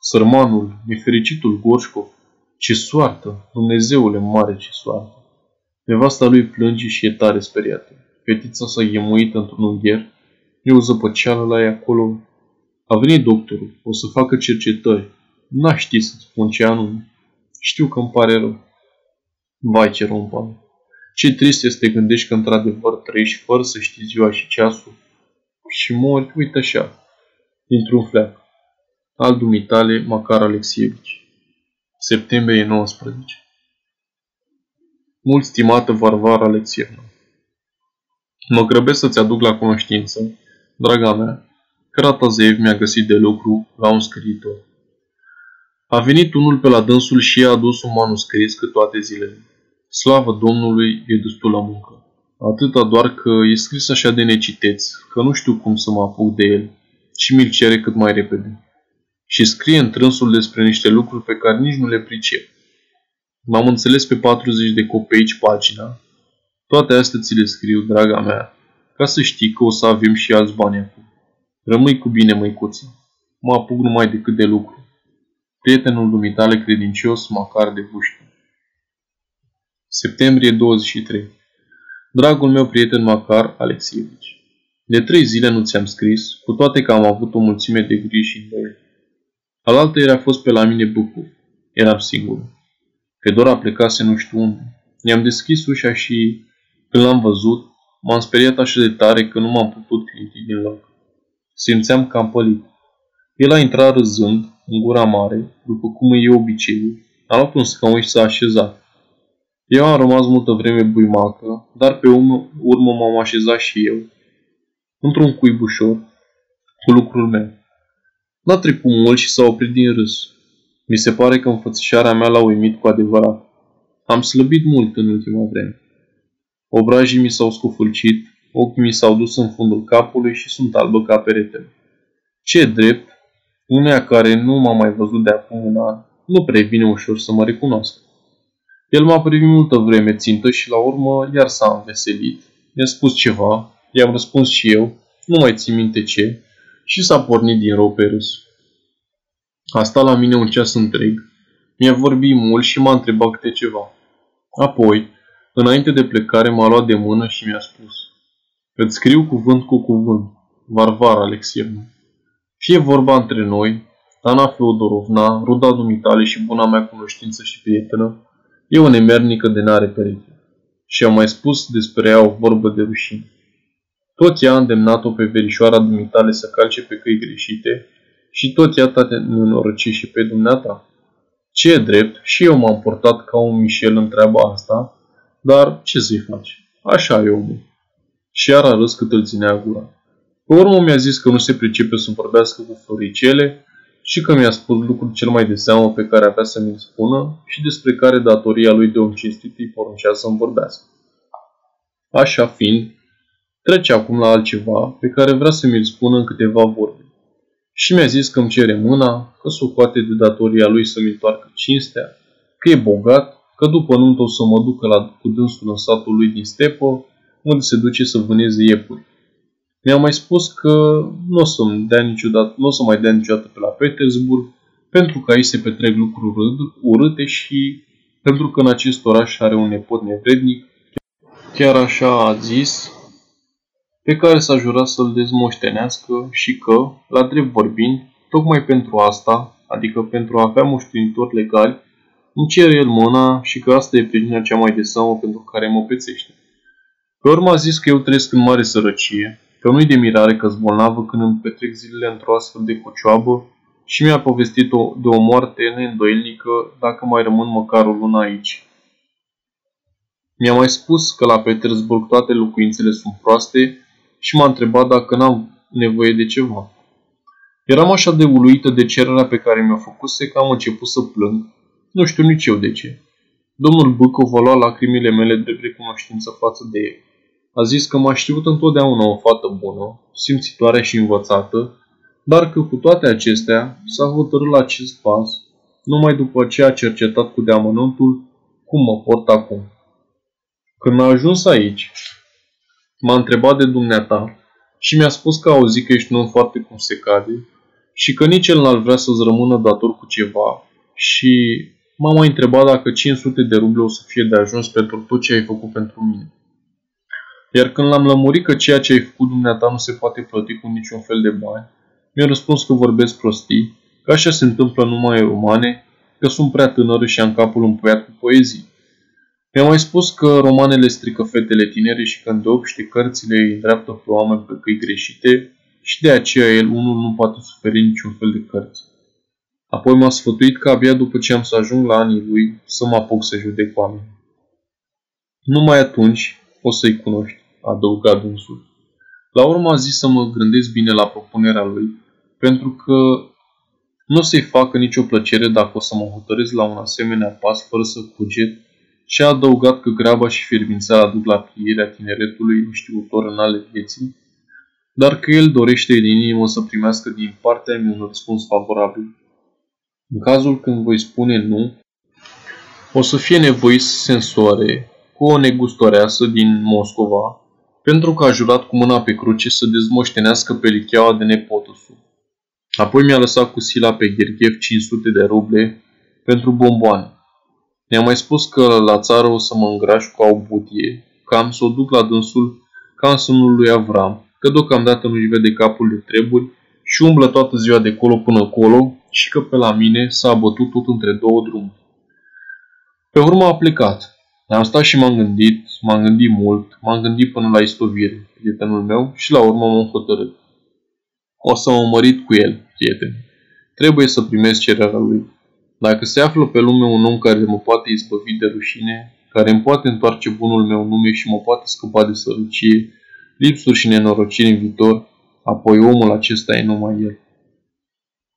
Sărmanul, nefericitul Gorșkov, ce soartă, Dumnezeule mare, ce soartă! Nevasta lui plânge și e tare speriată. Fetița s-a ghemuit într-un ungher, eu zăpăceală la ea acolo. A venit doctorul, o să facă cercetări, n-a ști să-ți spun ce anume. Știu că îmi pare rău. Vai, ce rompane! Ce trist este să te gândești că într-adevăr trăiești fără să știi ziua și ceasul și mori, uite așa, dintr-un fleac. Al dumitale, Macar Alexeievich. Septembrie nouăsprezece. Mult stimată Varvara Alexeievna, mă grăbesc să-ți aduc la cunoștință, draga mea, că Ratazyaev mi-a găsit de lucru la un scriitor. A venit unul pe la dânsul și i-a adus un manuscris cât toate zilele. Slavă Domnului, e destul la muncă. Atâta doar că e scris așa de neciteț, că nu știu cum să mă apuc de el și mi-l cere cât mai repede. Și scrie întrânsul despre niște lucruri pe care nici nu le pricep. M-am înțeles pe patruzeci de copeici pagina. Toate astea ți le scriu, draga mea, ca să știi că o să avem și alți bani acum. Rămâi cu bine, măicuță. Mă apuc numai decât de lucru. Prietenul dumitale credincios, Macar Devușkin. Septembrie douăzeci și trei. Dragul meu prieten Macar Alexeievich, de trei zile nu ți-am scris, cu toate că am avut o mulțime de griji și îndoieli. Alaltă ieri a fost pe la mine Bîkov. Eram singur. Fedora plecase nu știu unde. I-am deschis ușa și, când l-am văzut, m-am speriat așa de tare că nu m-am putut clinti din loc. Simțeam că am pălit. El a intrat râzând, în gura mare, după cum e obiceiul, a luat un scaun și s-a așezat. Eu am rămas multă vreme buimacă, dar pe urmă m-am așezat și eu, într-un cuib ușor, cu lucrul meu. N-a trecut mult și s-a oprit din râs. Mi se pare că înfățișarea mea l-a uimit cu adevărat. Am slăbit mult în ultima vreme. Obrajii mi s-au scufâlcit, ochii mi s-au dus în fundul capului și sunt albă ca peretele. Ce drept! Unea care nu m-a mai văzut de acum un an, nu previne ușor să mă recunoască. El m-a privit multă vreme țintă și la urmă iar s-a înveselit. Mi-a spus ceva, i-am răspuns și eu, nu mai țin minte ce, și s-a pornit din rău pe râs. A stat la mine un ceas întreg, mi-a vorbit mult și m-a întrebat câte ceva. Apoi, înainte de plecare, m-a luat de mână și mi-a spus: „Îți scriu cuvânt cu cuvânt, Varvara Alexeievna. Fie vorba între noi, Ana Feodorovna, ruda dumitale și buna mea cunoștință și prietenă, e o nemernică de n-are pereche. Și am mai spus despre ea o vorbă de rușine. Tot ea a îndemnat-o pe verișoara dumitale să calce pe căi greșite și tot ea te nenorăci și pe dumneata. Ce e drept, și eu m-am portat ca un mișel în treaba asta, dar ce să-i faci? Așa e omul." Și iar a râs cât îl ținea gura. Pe urmă mi-a zis că nu se pricepe să vorbească cu floricele și că mi-a spus lucrul cel mai de seamă pe care avea să mi-l spună și despre care datoria lui de om cinstit îi poruncea să-mi vorbească. Așa fiind, Trece acum la altceva pe care vrea să mi-l spună în câteva vorbe. Și mi-a zis că îmi cere mâna, că s-o coate de datoria lui să-mi întoarcă cinstea, că e bogat, că după nuntă o să mă ducă la cu dânsul în satul lui din stepă, unde se duce să vâneze iepuri. Mi-a mai spus că nu o să-mi dea niciodată, n-o să mai dea niciodată pe la Petersburg, pentru că aici se petrec lucruri urâte și pentru că în acest oraș are un nepot nevrednic, chiar așa a zis, pe care s-a jurat să-l dezmoștenească și că, la drept vorbind, tocmai pentru asta, adică pentru a avea moștenitori legali, îmi cere el mâna și că asta e pricina cea mai de seamă pentru care mă pețește. Pe urmă a zis că eu trăiesc în mare sărăcie, că nu-i de mirare că-s bolnavă când îmi petrec zilele într-o astfel de cocioabă și mi-a povestit -o de o moarte neîndoielnică dacă mai rămân măcar o lună aici. Mi-a mai spus că la Petersburg toate locuințele sunt proaste și m-a întrebat dacă n-am nevoie de ceva. Eram așa de uluită de cererea pe care mi-a făcuse că am început să plâng. Nu știu nici eu de ce. Domnul Bîkov a luat lacrimile mele drept recunoștință față de el. A zis că m-a știut întotdeauna o fată bună, simțitoare și învățată, dar că cu toate acestea s-a hotărât la acest pas, numai după ce a cercetat cu deamănuntul cum mă port acum. Când a ajuns aici, m-a întrebat de dumneata și mi-a spus că a auzit că ești un om foarte cum se cade și că nici el n-ar vrea să-ți rămână dator cu ceva și m-a mai întrebat dacă cinci sute de ruble o să fie de ajuns pentru tot ce ai făcut pentru mine. Iar când l-am lămurit că ceea ce ai făcut dumneata nu se poate plăti cu niciun fel de bani, mi-a răspuns că vorbesc prostii, că așa se întâmplă numai romane, că sunt prea tânără și am capul împuiat cu poezii. Mi-a mai spus că romanele strică fetele tinere și că îndeopște cărțile îi îndreaptă pe oameni pe căi greșite și de aceea el unul nu poate suferi niciun fel de cărți. Apoi m-a sfătuit că abia după ce am să ajung la anii lui să mă apuc să judec oameni. Numai atunci o să-i cunoști, a adăugat dânsul. La urmă a zis să mă gândesc bine la propunerea lui, pentru că nu o să-i facă nicio plăcere dacă o să mă hotăresc la un asemenea pas fără să cuget și a adăugat că graba și fierbința aduc la plierea tineretului neștiutor în ale vieții, dar că el dorește din inimă să primească din partea mea un răspuns favorabil. În cazul când voi spune nu, o să fie nevoit să se însoare cu o negustoreasă din Moscova, pentru că a jurat cu mâna pe cruce să dezmoștenească pelicheaua de nepotusul. Apoi mi-a lăsat cu sila pe Gherghev cinci sute de ruble pentru bomboane. Mi-a mai spus că la țară o să mă îngraș cu o butie, că am să o duc la dânsul ca în sânul lui Avram, că deocamdată nu-și vede capul de treburi și umblă toată ziua de colo până acolo și că pe la mine s-a abătut tot între două drumuri. Pe urmă a plecat. Am stat și m-am gândit, m-am gândit mult, m-am gândit până la istovire, prietenul meu, și la urmă m-am hotărât. O să mă mărit cu el, prieten. Trebuie să primesc cererea lui. Dacă se află pe lume un om care mă poate izbăvi de rușine, care îmi poate întoarce bunul meu nume și mă poate scăpa de sărăcie, lipsuri și nenorociri în viitor, apoi omul acesta e numai el.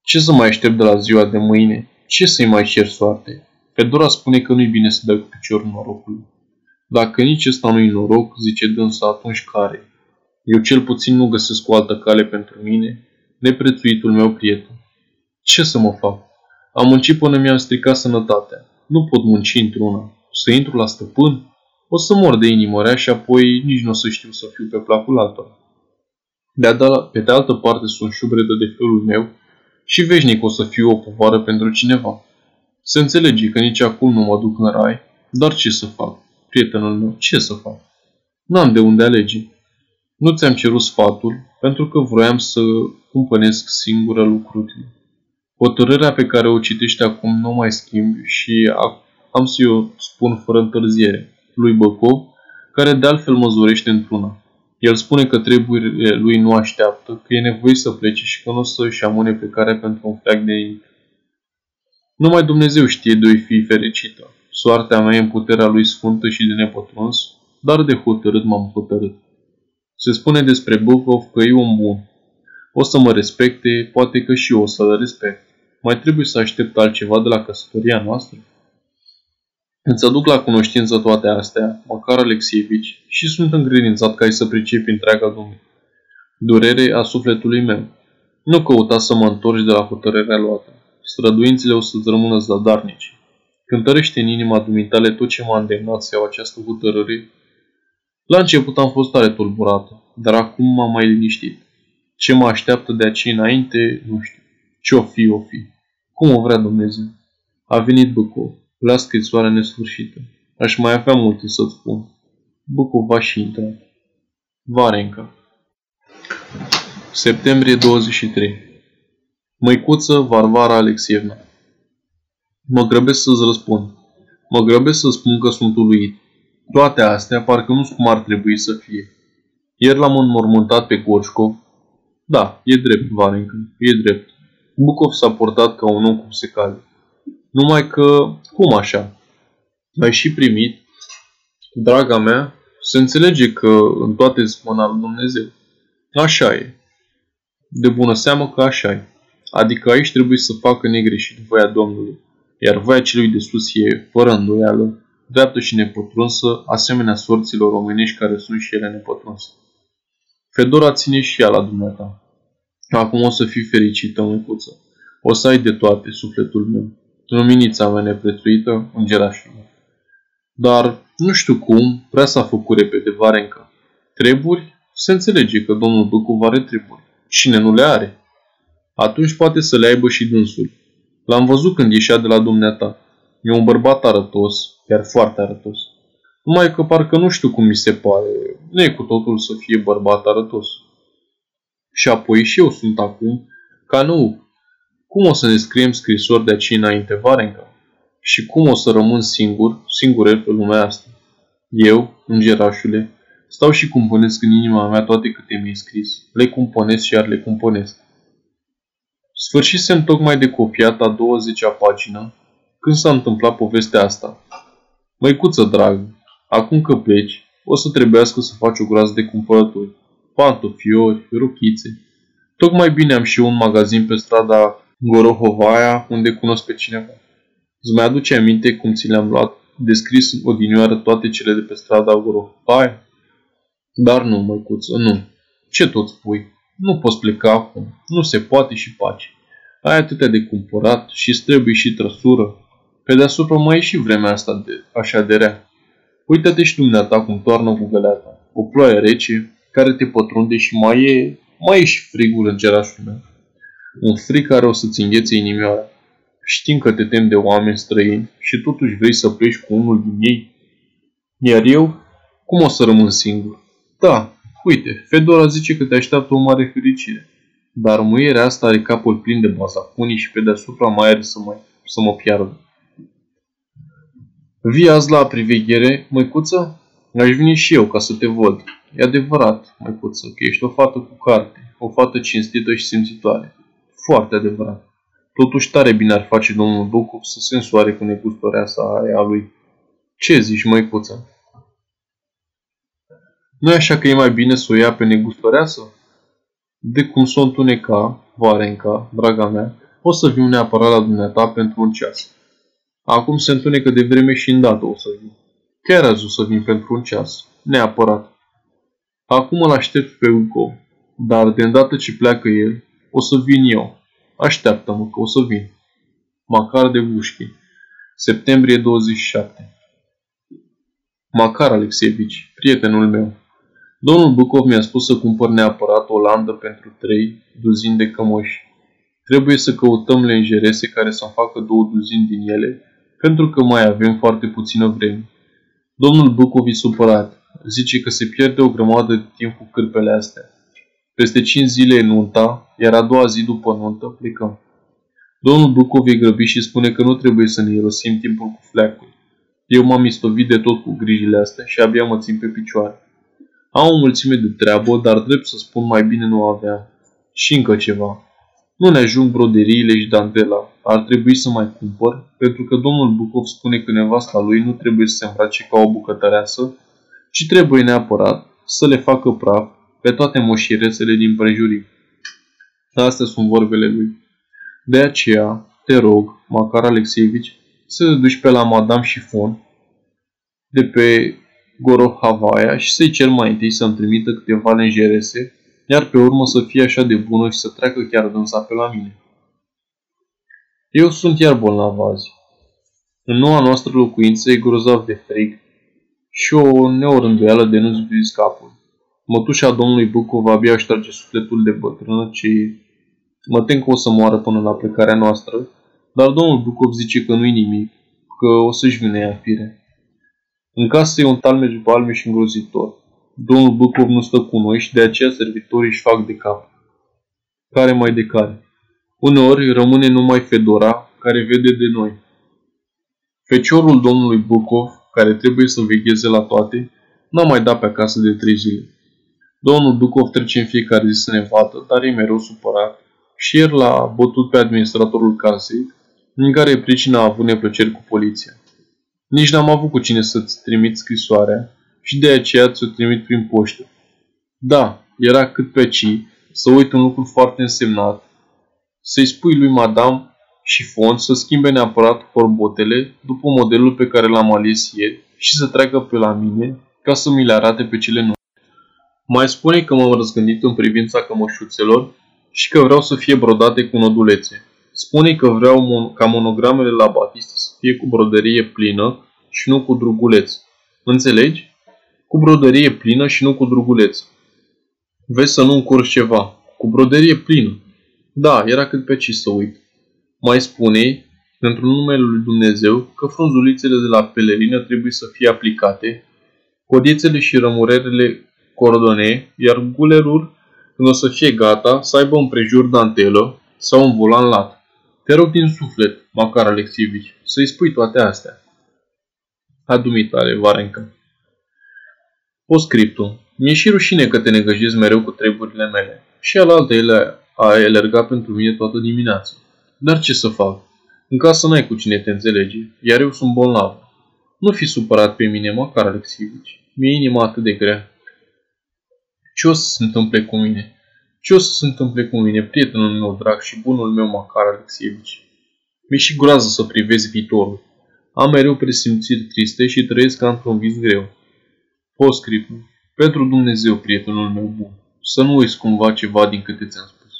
Ce să mai aștept de la ziua de mâine? Ce să-i mai cer soarte? Fedora spune că nu-i bine să dea cu piciorul norocului. Dacă nici ăsta nu-i noroc, zice dânsa, atunci care? Eu cel puțin nu găsesc o altă cale pentru mine, neprețuitul meu prieten. Ce să mă fac? Am muncit până mi-am stricat sănătatea. Nu pot munci într-una. Să intru la stăpân? O să mor de inimă rea și apoi nici nu o să știu să fiu pe placul altora. Pe de altă parte sunt șubredă de felul meu și veșnic o să fiu o povară pentru cineva. Se înțelege că nici acum nu mă duc în rai, dar ce să fac? Prietenul meu, ce să fac? N-am de unde alege. Nu ți-am cerut sfatul pentru că vroiam să cumpănesc singură lucrurile. Hotărârea pe care o citești acum nu mai schimb și am să o spun fără întârziere lui Bîkov, care de altfel mă zorește într-una. El spune că treburile lui nu așteaptă, că e nevoie să plece și că nu o să-și amâne plecarea pentru un fleac de ink. Numai Dumnezeu știe de-o fi fericită. Soarta mea e în puterea lui sfântă și de nepătruns, dar de hotărât m-am hotărât. Se spune despre Bîkov că e un bun. O să mă respecte, poate că și eu o să-l respect. Mai trebuie să aștept altceva de la căsătoria noastră? Îți aduc la cunoștință toate astea, măcar Alekseevici, și sunt încredințat că ai să pricepi întreaga lume. Durere a sufletului meu. Nu căuta să mă întorci de la hotărârea luată. Străduințele o să-ți rămână zadarnici. Cântărește în inima dumitale tot ce m-a îndemnat să iau această hotărâre. La început am fost tare tulburată, dar acum m-am mai liniștit. Ce mă așteaptă de aici înainte, nu știu. Ce-o fi, o fi. Cum o vrea Dumnezeu. A venit Bîkov, la scrisoare nesfârșită. Aș mai avea multe să-ți spun. Bîkov va și intra. Varenca. Septembrie douăzeci și trei. Măicuță Varvara Alexeievna. Mă grăbesc să-ți răspund. Mă grăbesc să spun că sunt uluit. Toate astea parcă nu-s cum ar trebui să fie. Ieri l-am înmormântat pe Gorșkov. Da, e drept, Varenca, e drept. Bîkov s-a portat ca un om cum se cade. Numai că, cum așa? Ai și primit, draga mea, se înțelege că în toate îți mâna lui Dumnezeu. Așa e. De bună seamă că așa e. Adică aici trebuie să facă negreșit voia Domnului, iar voia celui de sus e, fără îndoială, dreaptă și nepătrunsă, asemenea sorților românești care sunt și ele nepătrunse. Fedora ține și ea la dumneata. Acum o să fii fericită, măicuță. O să ai de toate, sufletul meu. Luminița mea neprețuită, îngerașul meu. Dar, nu știu cum, prea s-a făcut repede, Varenca. Treburi? Se înțelege că domnul Bîkov are treburi. Cine nu le are? Atunci poate să le aibă și dânsul. L-am văzut când ieșea de la dumneata. E un bărbat arătos, chiar foarte arătos. Numai că parcă nu știu cum mi se pare. Nu e cu totul să fie bărbat arătos. Și apoi și eu sunt acum ca nou. Cum o să ne scriem scrisori de aici înainte, Varenca? Și cum o să rămân singur, singurel pe lumea asta? Eu, îngerașule, stau și componesc în inima mea toate câte mi-ai scris. Le componesc și iar le componesc. Sfârșisem tocmai de copiat a douăzecea pagină când s-a întâmplat povestea asta. Măicuță dragă, acum că pleci, o să trebuiască să faci o groază de cumpărături. Pantofiori, rochițe. Tocmai bine am și eu un magazin pe strada Gorohovaia, unde cunosc pe cineva. Îți mai aduce aminte cum ți le-am luat descris odinioară toate cele de pe strada Gorohovaia? Dar nu, măicuță, nu. Ce tot spui? Nu poți pleca acum. Nu se poate și pace. Ai atâtea de cumpărat și trebuie și trăsură. Pe deasupra mai e și vremea asta de, așa de rea. Uită-te și dumneata cum toarnă cu găleata. O ploaie rece care te pătrunde și mai e, mai e și frigul îngerașul meu. Un frig care o să-ți înghețe inimioara. Știm că te temi de oameni străini și totuși vrei să pleci cu unul din ei. Iar eu? Cum o să rămân singur? Da, uite, Fedora zice că te așteaptă o mare fericire. Dar muierea asta are capul plin de bazafunii și pe deasupra mai are să, mai, să mă piardă. Vii azi la priveghere, măicuță? Aș veni și eu ca să te văd. E adevărat, măicuță, că ești o fată cu carte, o fată cinstită și simțitoare. Foarte adevărat. Totuși tare bine ar face domnul Bîkov să se însoare cu negustoarea sa aia a lui. Ce zici, măicuță? Nu-i așa că e mai bine să o ia pe negustoreasă? De cum s-o întuneca, Varenca, draga mea, o să viu neapărat la dumneata pentru un ceas. Acum se întunecă de vreme și îndată o să viu. Chiar azi o să vin pentru un ceas, neapărat. Acum îl aștept pe Bîkov, dar de îndată ce pleacă el, o să vin eu. Așteaptă-mă că o să vin. Macar Devușkin. Septembrie douăzeci și șapte. Macar Alekseevici, prietenul meu. Domnul Bîkov mi-a spus să cumpăr neapărat o landă pentru trei duzini de cămăși. Trebuie să căutăm lenjerese care să-mi facă două duzini din ele, pentru că mai avem foarte puțină vreme. Domnul Bîkov e supărat. Zice că se pierde o grămadă de timp cu cârpele astea. Peste cinci zile e nunta, iar a doua zi după nuntă plecăm. Domnul Bîkov e grăbit și spune că nu trebuie să ne irosim timpul cu fleacuri. Eu m-am istovit de tot cu grijile astea și abia mă țin pe picioare. Am o mulțime de treabă, dar drept să spun mai bine nu aveam. Și încă ceva. Nu ne ajung broderiile și dantela. Ar trebui să mai cumpăr, pentru că domnul Bîkov spune că nevasta lui nu trebuie să se îmbrace ca o bucătăreasă, ci trebuie neapărat să le facă praf pe toate moșirețele din prejurim. Astea sunt vorbele lui. De aceea, te rog, Macar Alekseevici, să te duci pe la Madame Chiffon de pe Gorohovaia și să-i cer mai întâi să-mi trimită câteva lenjerese, iar pe urmă să fie așa de bună și să treacă chiar dânsa pe la mine. Eu sunt iar bolnav azi. În noua noastră locuință e grozav de frig și o neorânduială de nu-ți brizi capul. Mătușa domnului Bîkov abia își trage sufletul de bătrână ce e. Mă tem că o să moară până la plecarea noastră, dar domnul Bîkov zice că nu-i nimic, că o să-și vină ea în fire. În casă e un talmeci balmeș și îngrozitor. Domnul Bîkov nu stă cu noi și de aceea servitorii își fac de cap. Care mai de care. Uneori rămâne numai Fedora, care vede de noi. Feciorul domnului Bîkov, care trebuie să vegheze la toate, n-a mai dat pe acasă de trei zile. Domnul Bîkov trece în fiecare zi să ne vadă, dar e mereu supărat. Și ieri l-a bătut pe administratorul casei, în care pricina a avut neplăceri cu poliția. Nici n-am avut cu cine să-ți trimit scrisoarea și de aceea ți-o trimit prin poștă. Da, era cât pe ci să uit un lucru foarte însemnat, să-i spui lui Madame Chiffon să schimbe neapărat corbotele după modelul pe care l-am ales ieri și să treacă pe la mine ca să mi le arate pe cele noi. Mai spune că m-am răzgândit în privința cămășuțelor și că vreau să fie brodate cu nodulețe. Spune că vreau mon- ca monogramele la Batiste să fie cu broderie plină și nu cu druguleț. Înțelegi? Cu broderie plină și nu cu druguleț. Vezi să nu încurci ceva. Cu broderie plină. Da, era cât pe ci să uit. Mai spune-i, pentru numele lui Dumnezeu, că frunzulițele de la pelerină trebuie să fie aplicate, codiețele și rămurerele cordone, iar gulerul, când o să fie gata, să aibă împrejur dantelă sau un volan lat. Te rog din suflet, Macar Alekseevici, să-i spui toate astea. Adumitare, Varenca. Postscriptum. Mi-e și rușine că te negăjezi mereu cu treburile mele. Și alaltă ele a elergat pentru mine toată dimineața. Dar ce să fac? În casă n-ai cu cine te înțelege, iar eu sunt bolnav. Nu fi supărat pe mine, Macar Alekseevici. Mi-e inima atât de grea. Ce o să se întâmple cu mine? Ce o să se întâmple cu mine, prietenul meu drag și bunul meu Macar Alekseevici? Mi-e și groază să privezi viitorul. Am mereu presimțiri triste și trăiesc ca într-un vis greu. Postscriptum. Pentru Dumnezeu, prietenul meu bun, să nu uiți cumva ceva din câte ți-am spus.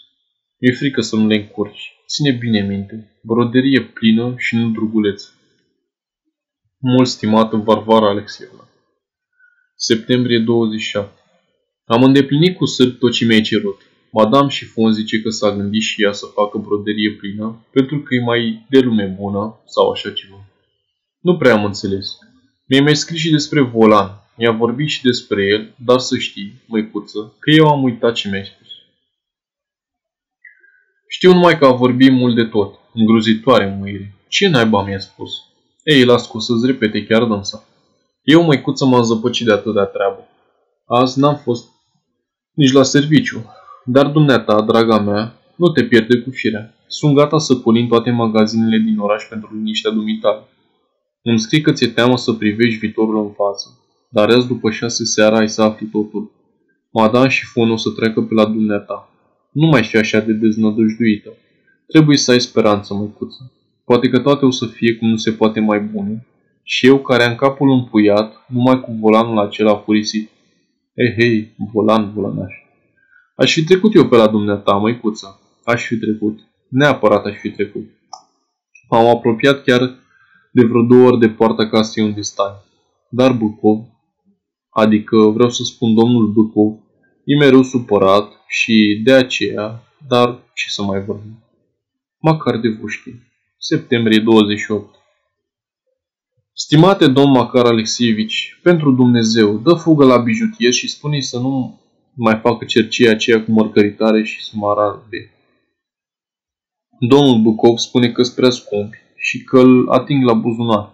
Mi-e frică să nu le încurci. Ține bine minte. Broderie plină și nu druguleț. Mult stimată Varvara Alexeievna. Septembrie douăzeci și șapte. Am îndeplinit cu sârb tot ce mi-ai cerut. Madame Chiffon zice că s-a gândit și ea să facă broderie plină, pentru că e mai de lume bună sau așa ceva. Nu prea am înțeles. Mi-ai mai scris și despre volan. Mi-a vorbit și despre el, dar să știi, măicuță, că eu am uitat ce mi-ai spus. Știu numai că a vorbit mult de tot. Îngrozitoare muire. Ce naiba mi-a spus? Ei, las că o să-ți repete chiar dânsa. Eu, măicuță, m-am zăpăcit de atâta treabă. Azi n-am fost nici la serviciu. Dar dumneata, draga mea, nu te pierde cu firea. Sunt gata să colin toate magazinele din oraș pentru liniștea dumitale. Îmi scrii că ți-e teamă să privești viitorul în față. Dar azi după șase seara ai să afli totul. Madame Chiffon o să treacă pe la dumneata. Nu mai fi așa de deznădăjduită. Trebuie să ai speranță, măicuță. Poate că toate o să fie cum nu se poate mai bune. Și eu, care am capul împuiat, numai cu volanul acela furisit. Ei, hei, volan, volanaș. Aș fi trecut eu pe la dumneata, măicuța. Aș fi trecut. Neapărat aș fi trecut. M-am apropiat chiar de vreo două ori de poarta casei unde stai. Dar Bîkov, adică vreau să spun domnul Bîkov, e mereu supărat și de aceea, dar ce să mai vorbim. Macar Devușkin. Septembrie douăzeci și opt. Stimate domn Macar Alekseevici, pentru Dumnezeu, dă fugă la bijutier și spune-i să nu mai facă cercea aceea cu mărcăritare și smaragde. Domnul Bîkov spune că-s prea scumpi și că-l ating la buzunar.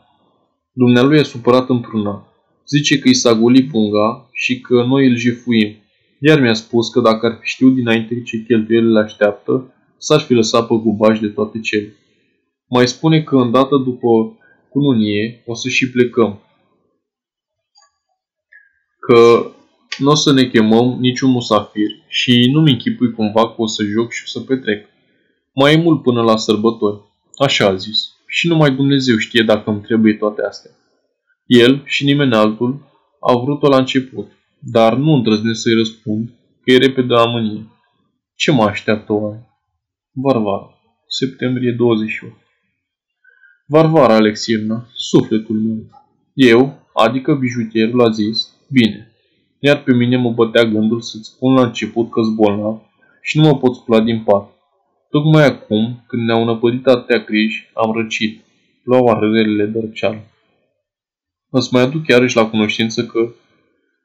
Dumnealui a supărat împruna. Zice că i s-a golit punga și că noi îl jefuim. Iar mi-a spus că dacă ar fi știut dinainte ce cheltuielile așteaptă, s-ar fi lăsat păgubaș de toate cele. Mai spune că îndată după cununie o să și plecăm. Că nu o să ne chemăm niciun musafir și nu-mi închipui cumva că o să joc și o să petrec. Mai e mult până la sărbători. Așa a zis. Și numai Dumnezeu știe dacă îmi trebuie toate astea. El și nimeni altul a vrut-o la început, dar nu îndrăznesc să-i răspund că e repede la mânie. Ce mă așteaptă oare? Varvara, septembrie douăzeci și opt. Varvara Alexeievna, sufletul meu. Eu, adică bijutierul, a zis, bine. Iar pe mine mă bătea gândul să-ți spun la început că-s bolnav și nu mă pot spula din pat. Tocmai acum, când ne-au înăpădit atâtea griji, am răcit. Luau arerele de răceală. Îți mai aduc iarăși la cunoștință că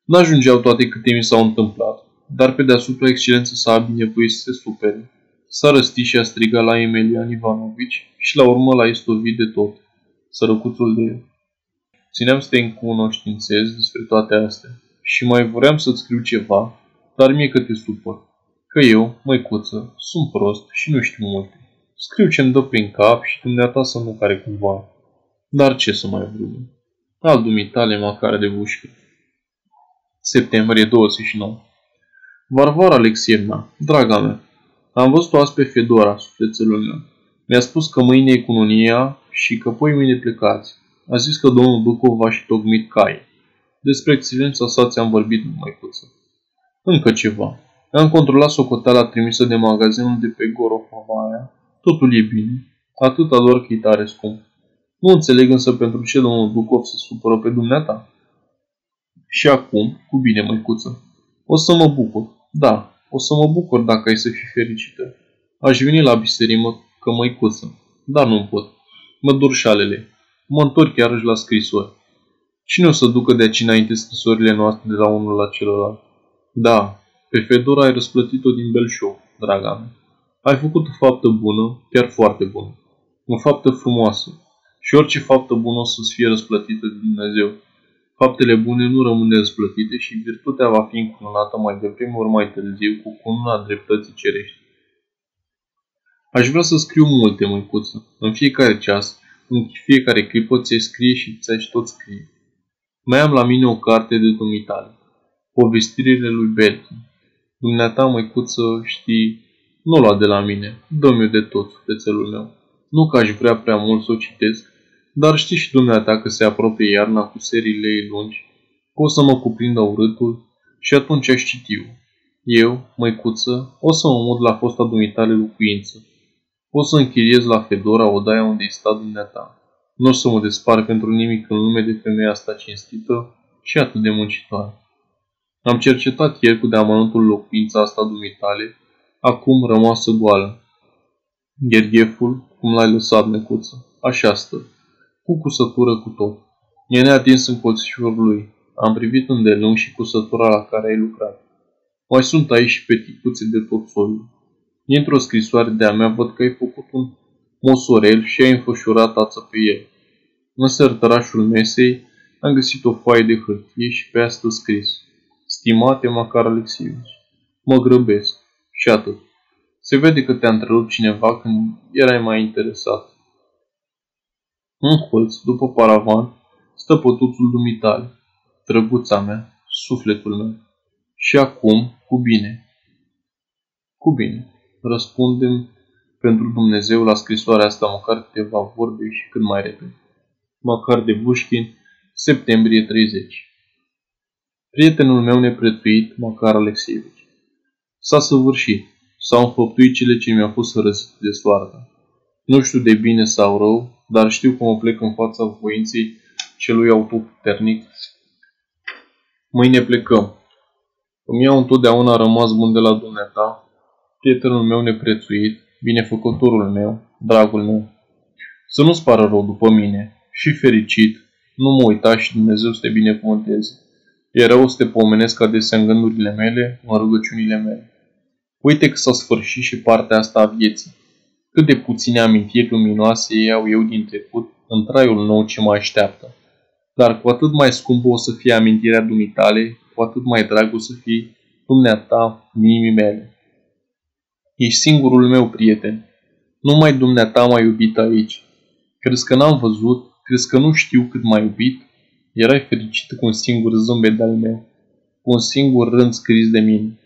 n-ajungeau toate câte mi s-au întâmplat, dar pe deasupra excelența s-a binevoit să se supere. S-a răstit și a strigat la Emelian Ivanovici și la urmă l-a istovit de tot, sărăcuțul de el. Țineam să te încunoștințez despre toate astea și mai voream să-ți scriu ceva, dar mie că te supăr. Că eu, măicuță, sunt prost și nu știu multe. Scriu ce-mi dă prin cap și dumneata să nu care cumva. Dar ce să mai vrem? Al dumitale macare de bușcă. septembrie douăzeci și nouă. Varvara Alexeievna, draga mea, am văzut-o azi pe Fedora, sufletelul meu. Mi-a spus că mâine e cununia și că poi mâine plecați. A zis că domnul Bîkov v-a și tocmit caie. Despre excelența sa ți-am vorbit, măicuță. Încă ceva. Am controlat socoteala trimisă de magazinul de pe Gorohovaia. Totul e bine. Atâta doar că e tare scump. Nu înțeleg însă pentru ce domnul Bîkov se supără pe dumneata. Și acum, cu bine, măicuță. O să mă bucur. Da, o să mă bucur dacă ai să fii fericită. Aș veni la biserimă că măicuță, dar nu pot. Mă dur șalele. Mă întorc iarăși la scrisori. Cine o să ducă de aici înainte scrisorile noastre de la unul la celălalt? Da, pe Fedora ai răsplătit-o din belșov, draga mea. Ai făcut o faptă bună, chiar foarte bună. O faptă frumoasă. Și orice faptă bună o să-ți fie răsplătită de Dumnezeu. Faptele bune nu rămân nerăsplătite și virtutea va fi încununată mai devreme ori mai târziu cu cununa dreptății cerești. Aș vrea să scriu multe, măicuță. În fiecare ceas, în fiecare clipă ți-ai scrie și ți-aș tot scrie. Mai am la mine o carte de dumitale. Povestirile lui Belkin. Dumneata, măicuță, știi, nu lua de la mine. Dă-mi-o de tot, sufletelul meu. Nu că aș vrea prea mult să o citesc, dar știi și dumneata că se apropie iarna cu seriile ei lungi, o să mă cuprindă urâtul și atunci aș citiu. Eu, măicuță, o să mă mut la fosta dumitale locuință. O să închiriez la Fedora odaia unde-i sta dumneata. Nu o să mă despar pentru nimic în lume de femeia asta cinstită și atât de muncitoare. Am cercetat ieri cu de-amănuntul locuința asta dumitale, acum rămasă goală. Ghergheful, cum l-ai lăsat, măicuță, așa stă. Cu cusătură cu tot. E neatins în colțișorul lui. Am privit îndelung și cusătura la care ai lucrat. Mai sunt aici și peticuțe de tot soiul. Într-o scrisoare de-a mea văd că ai făcut un mosorel și ai înfășurat ață pe el. În sertărașul mesei am găsit o foaie de hârtie și pe asta scris. Stimate Macar Alexeivici, mă grăbesc. Și atât. Se vede că te-a întrerupt cineva când erai mai interesat. În colț, după paravan, stă pătuțul dumitale, drăguța mea, sufletul meu. Și acum, cu bine. Cu bine. Răspundem pentru Dumnezeu la scrisoarea asta măcar câteva vorbe și cât mai repede. Măcar Devușkin, septembrie treizeci. Prietenul meu neprețuit, Macar Alexeivici. S-a săvârșit. S-au înfăptuit cele ce mi-au fost răzite de soarta. Nu știu de bine sau rău, dar știu cum o plec în fața voinței celui autoputernic. Mâine plecăm. Îmi iau întotdeauna rămas bun de la dumneata, prietenul meu neprețuit, binefăcătorul meu, dragul meu. Să nu-ți pară rău după mine și fericit, nu mă uita și Dumnezeu să te binecuvânteze. E rău să te pomenesc adesea în gândurile mele, în rugăciunile mele. Uite că s-a sfârșit și partea asta a vieții. Cât de puține amintiri luminoase iau eu din trecut în traiul nou ce mă așteaptă. Dar cu atât mai scumpă o să fie amintirea dumitale, cu atât mai drag o să fie dumneata inimii mele. Ești singurul meu prieten. Numai dumneata m-a iubit aici. Crezi că n-am văzut, crezi că nu știu cât m-a iubit? Erai fericit cu un singur zâmbet de-al meu, cu un singur rând scris de mine.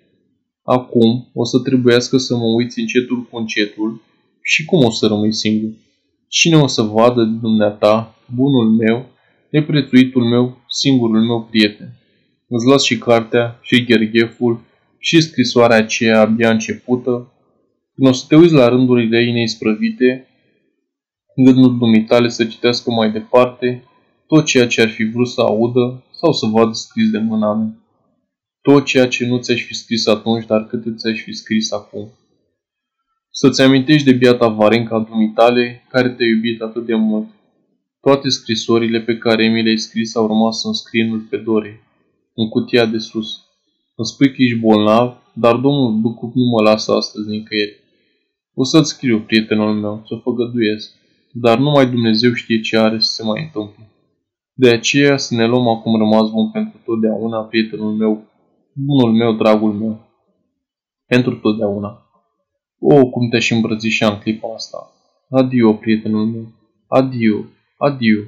Acum o să trebuiască să mă uiți încetul cu încetul. Și cum o să rămâi singur? Cine o să vadă de dumneata, bunul meu, neprețuitul meu, singurul meu prieten. Îți las și cartea, și ghergheful, și scrisoarea aceea abia începută. Când o să te uiți la rândurile ei neisprăvite, gândul dumitale să citească mai departe tot ceea ce ar fi vrut să audă sau să vadă scris de mâna mea. Tot ceea ce nu ți-aș fi scris atunci, dar câte ți-aș fi scris acum. Să-ți amintești de biata Varenca dumitale, care te-a iubit atât de mult. Toate scrisorile pe care mi le-ai scris au rămas în scrinul Fedorei, în cutia de sus. Îmi spui că ești bolnav, dar domnul Bîkov nu mă lasă astăzi nicăieri. O să-ți scriu, prietenul meu, să făgăduiesc, dar numai Dumnezeu știe ce are să se mai întâmple. De aceea să ne luăm acum rămas bun pentru totdeauna, prietenul meu, bunul meu, dragul meu, pentru totdeauna. O, cum te-aș îmbrățișa în clipa asta! Adio, prietenul meu! Adio! Adio!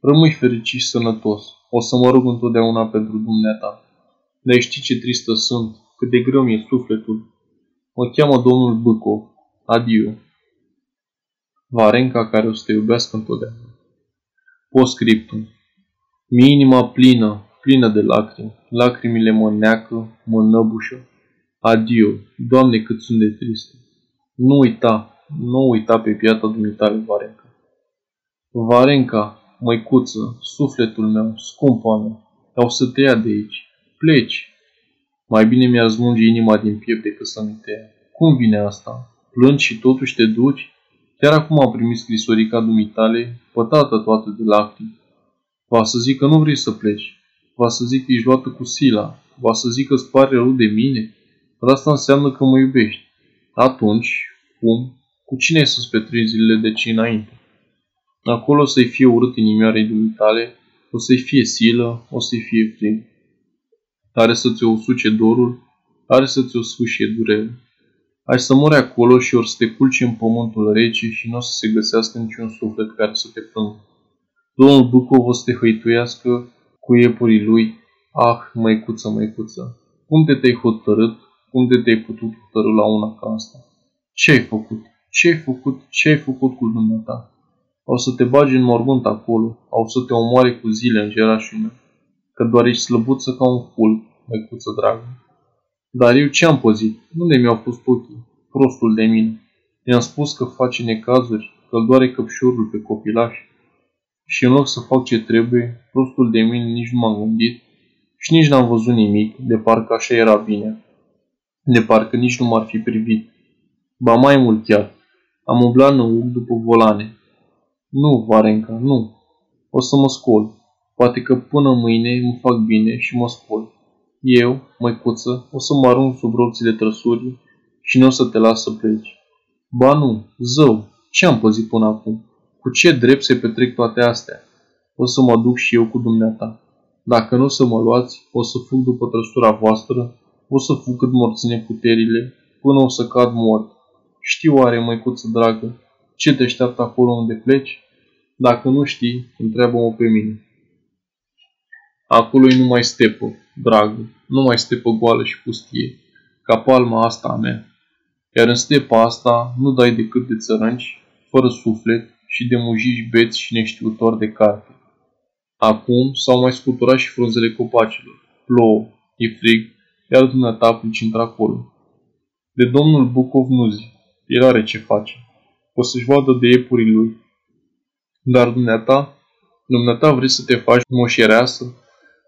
Rămâi fericit și sănătos! O să mă rog întotdeauna pentru dumneata. Dar știi ce tristă sunt, cât de greu mi-e sufletul. Mă cheamă domnul Bîkov. Adio! Varenca, care o să te iubească întotdeauna. Postscriptum. Mi-e inima plină, plină de lacrimi. Lacrimile mă neacă, mă năbușă. Adio! Doamne, cât sunt de trist! Nu uita, nu uita pe piața dumitale, Varenca. Varenca, măicuță, sufletul meu, scumpa mea, iau să te ia de aici. Pleci! Mai bine mi-ar smulge inima din piept decât să-mi te ia. Cum vine asta? Plângi și totuși te duci? Chiar acum am primit scrisorica dumitale, pătată toată de lacrimi. Va să zic că nu vrei să pleci. Va să zic că ești luată cu sila. Va să zic că îți pare rău de mine. Dar asta înseamnă că mă iubești. Atunci, cum? Cu cine ai să-ți petreci zilele de ce înainte? Acolo o să-i fie urât inimioarei dumitale, o să-i fie silă, o să-i fie frig. Are să-ți o usuce dorul, are să-ți o sfâșie durere. Ai să mori acolo și ori să te culci în pământul rece și nu o să se găsească niciun suflet care să te plângă. Domnul Bîkov o să te hăituiască cu iepurii lui. Ah, măicuță, măicuță, cum de te-ai hotărât? Unde te-ai putut hotărî la una ca asta? Ce-ai făcut? Ce-ai făcut? Ce-ai făcut cu dumneata? O să te bagi în mormânt acolo, o să te omoare cu zile, îngerașul meu, că doar ești slăbuță ca un fulg, măicuță dragă. Dar eu ce-am păzit? Unde mi-au pus ochii? Prostul de mine. I-am spus că face necazuri, că-l doare căpșorul pe copilaș. Și în loc să fac ce trebuie, prostul de mine nici nu m-am gândit și nici n-am văzut nimic, de parcă așa era bine. De parcă nici nu m-ar fi privit. Ba mai mult chiar. Am umblat năuc după volane. Nu, Varenca, nu. O să mă scol. Poate că până mâine mă fac bine și mă scol. Eu, măicuță, o să mă arunc sub roțile trăsurii și nu o să te las să pleci. Ba nu, zău, ce-am păzit până acum? Cu ce drept se petrec toate astea? O să mă duc și eu cu dumneata. Dacă nu o să mă luați, o să fug după trăsura voastră. O să fug cât mor ține puterile, până o să cad mort. Știi oare, măicuță dragă, ce te așteaptă acolo unde pleci? Dacă nu știi, întreabă-mă pe mine. Acolo-i numai stepă, dragă, numai stepă goală și pustie, ca palma asta a mea. Iar în stepa asta nu dai decât de țărânci, fără suflet și de mujici beți și neștiutori de carte. Acum s-au mai scuturat și frunzele copacilor. Plouă, e frig, iar dumneata plici într-acolo. De domnul Bîkov nu zic, el are ce face. O să-și vadă de iepurii lui. Dar dumneata, dumneata vrei să te faci moșereasă?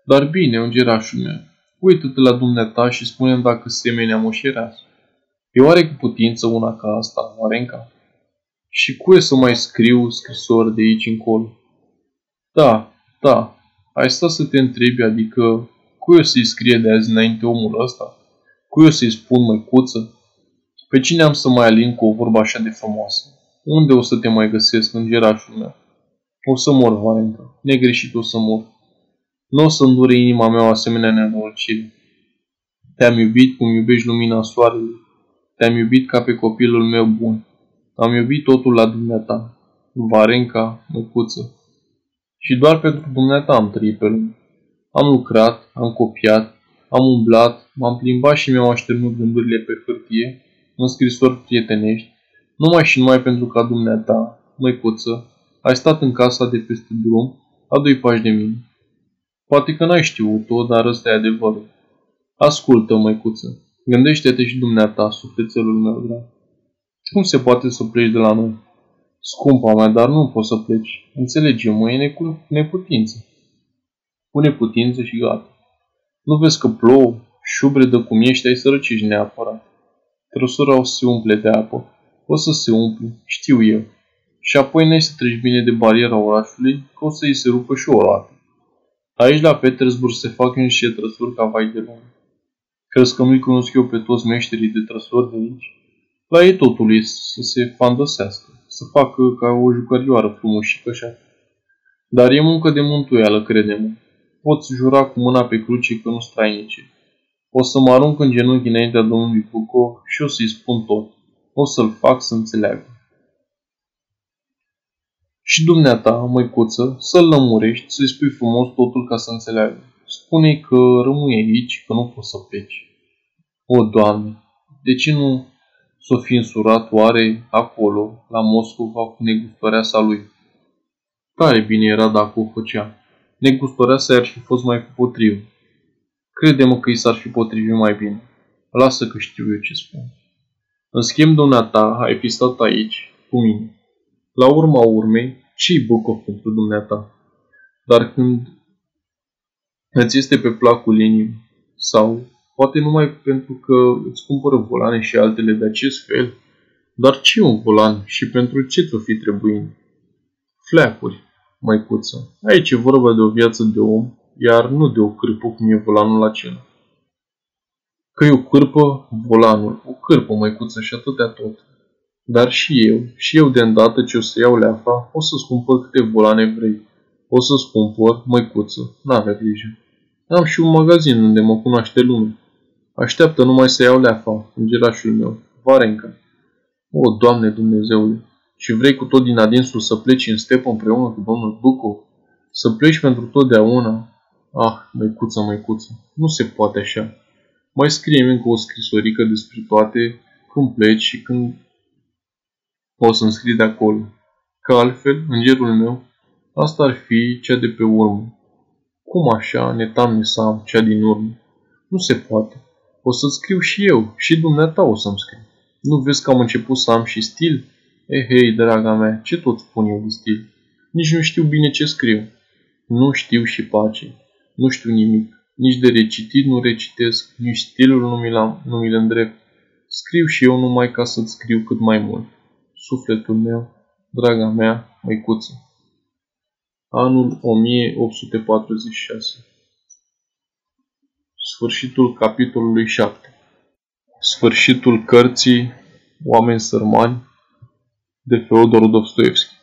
Dar bine, îngerașul meu, uită-te la dumneata și spune-mi dacă semenea moșereasă. E oare cu putință una ca asta, Varenca? Și cuie să mai scriu scrisori de aici încolo? Da, da, ai stat să te întrebi, adică... Cui o să-i scrie de azi înainte omul ăsta? Cui o să-i spun, măicuță? Pe cine am să mai alin cu o vorbă așa de frumoasă? Unde o să te mai găsesc, îngerașul meu? O să mor, Varenca. Negreșit o să mor. Nu o să îndure inima mea o asemenea nenorocire. Te-am iubit cum iubești lumina soarelui. Te-am iubit ca pe copilul meu bun. Am iubit totul la dumneata. Varenca, măicuță. Și doar pentru dumneata am trăit pe lume. Am lucrat, am copiat, am umblat, m-am plimbat și mi-am așternut gândurile pe hârtie, în scrisori prietenești, numai și numai pentru ca dumneata, măicuță, ai stat în casa de peste drum, la doi pași de mine. Poate că n-ai știut-o, dar ăsta e adevărul. Ascultă, măicuță. Gândește-te și dumneata, sufletelul meu drag. Cum se poate să pleci de la noi? Scumpa mea, dar nu poți să pleci. Înțelege, mâine cu neputință. Cu neputință și gata. Nu vezi că plouă, șubredă cum ești, ai să răcești neapărat. Trăsura o să se umple de apă. O să se umple, știu eu. Și apoi n-ai să treci bine de bariera orașului, că o să-i se rupă și o roată. Aici, la Petersburg, se fac niște trăsuri ca vai de lume. Crezi că nu-i cunosc eu pe toți meșterii de trăsuri de aici? La ei totul e să se fandăsească, să facă ca o jucărioară frumușică așa. Dar e muncă de mântuială, crede-mă. Poți jura cu mâna pe cruce că nu strainice. O să mă arunc în genunchi înaintea domnului Bîkov și o să-i spun tot. O să-l fac să înțeleagă. Și dumneata, măicuță, să-l lămurești, să-i spui frumos totul ca să înțeleagă. Spune-i că rămâi aici, că nu poți să pleci. O, Doamne, de ce nu s-o fi însurat oare acolo, la Moscova, cu negustoreasa lui? Tare bine era dacă o făcea. Negustoreasa i-ar fi fost mai potrivă. Crede-mă că i s-ar fi potrivit mai bine. Lasă că știu eu ce spun. În schimb, dumneata, ai fi stat aici, cu mine. La urma urmei, ce-i Bîkov pentru dumneata? Dar când îți este pe placul inimii, sau poate numai pentru că îți cumpără volane și altele de acest fel, dar ce un volan și pentru ce ți-o fi trebuit? Fleacuri, măicuță, aici e vorba de o viață de om, iar nu de o cârpă cum e volanul acela. Că e o cârpă, volanul, o cârpă, măicuță, și atâtea tot. Dar și eu, și eu de îndată ce o să iau leafa, o să-ți cumpăr câte volane vrei. O să-ți cumpăr, măicuță, n-avea grijă. Am și un magazin unde mă cunoaște lumea. Așteaptă numai să iau leafa, îngerașul meu, Varenca. O, Doamne Dumnezeule, și vrei cu tot din adinsul să pleci în stepă împreună cu domnul Bîkov? Să pleci pentru totdeauna? Ah, măicuță, măicuță, nu se poate așa. Mai scrie-mi încă o scrisorică despre toate, când pleci și când o să-mi scrii de acolo. Că altfel, îngerul meu, asta ar fi cea de pe urmă. Cum așa, netamne să am cea din urmă? Nu se poate. O să-ți scriu și eu, și dumneata o să-mi scriu. Nu vezi că am început să am și stil? Ehei, draga mea, ce tot spun eu de stil? Nici nu știu bine ce scriu. Nu știu și pace. Nu știu nimic. Nici de recitit nu recitesc, nici stilul nu mi-l nu mi-l îndrept. Scriu și eu numai ca să-ți scriu cât mai mult. Sufletul meu, draga mea, măicuță. Anul o mie opt sute patruzeci și șase. Sfârșitul capitolului șapte. Sfârșitul cărții Oameni sărmani de Feodor Dostoievski.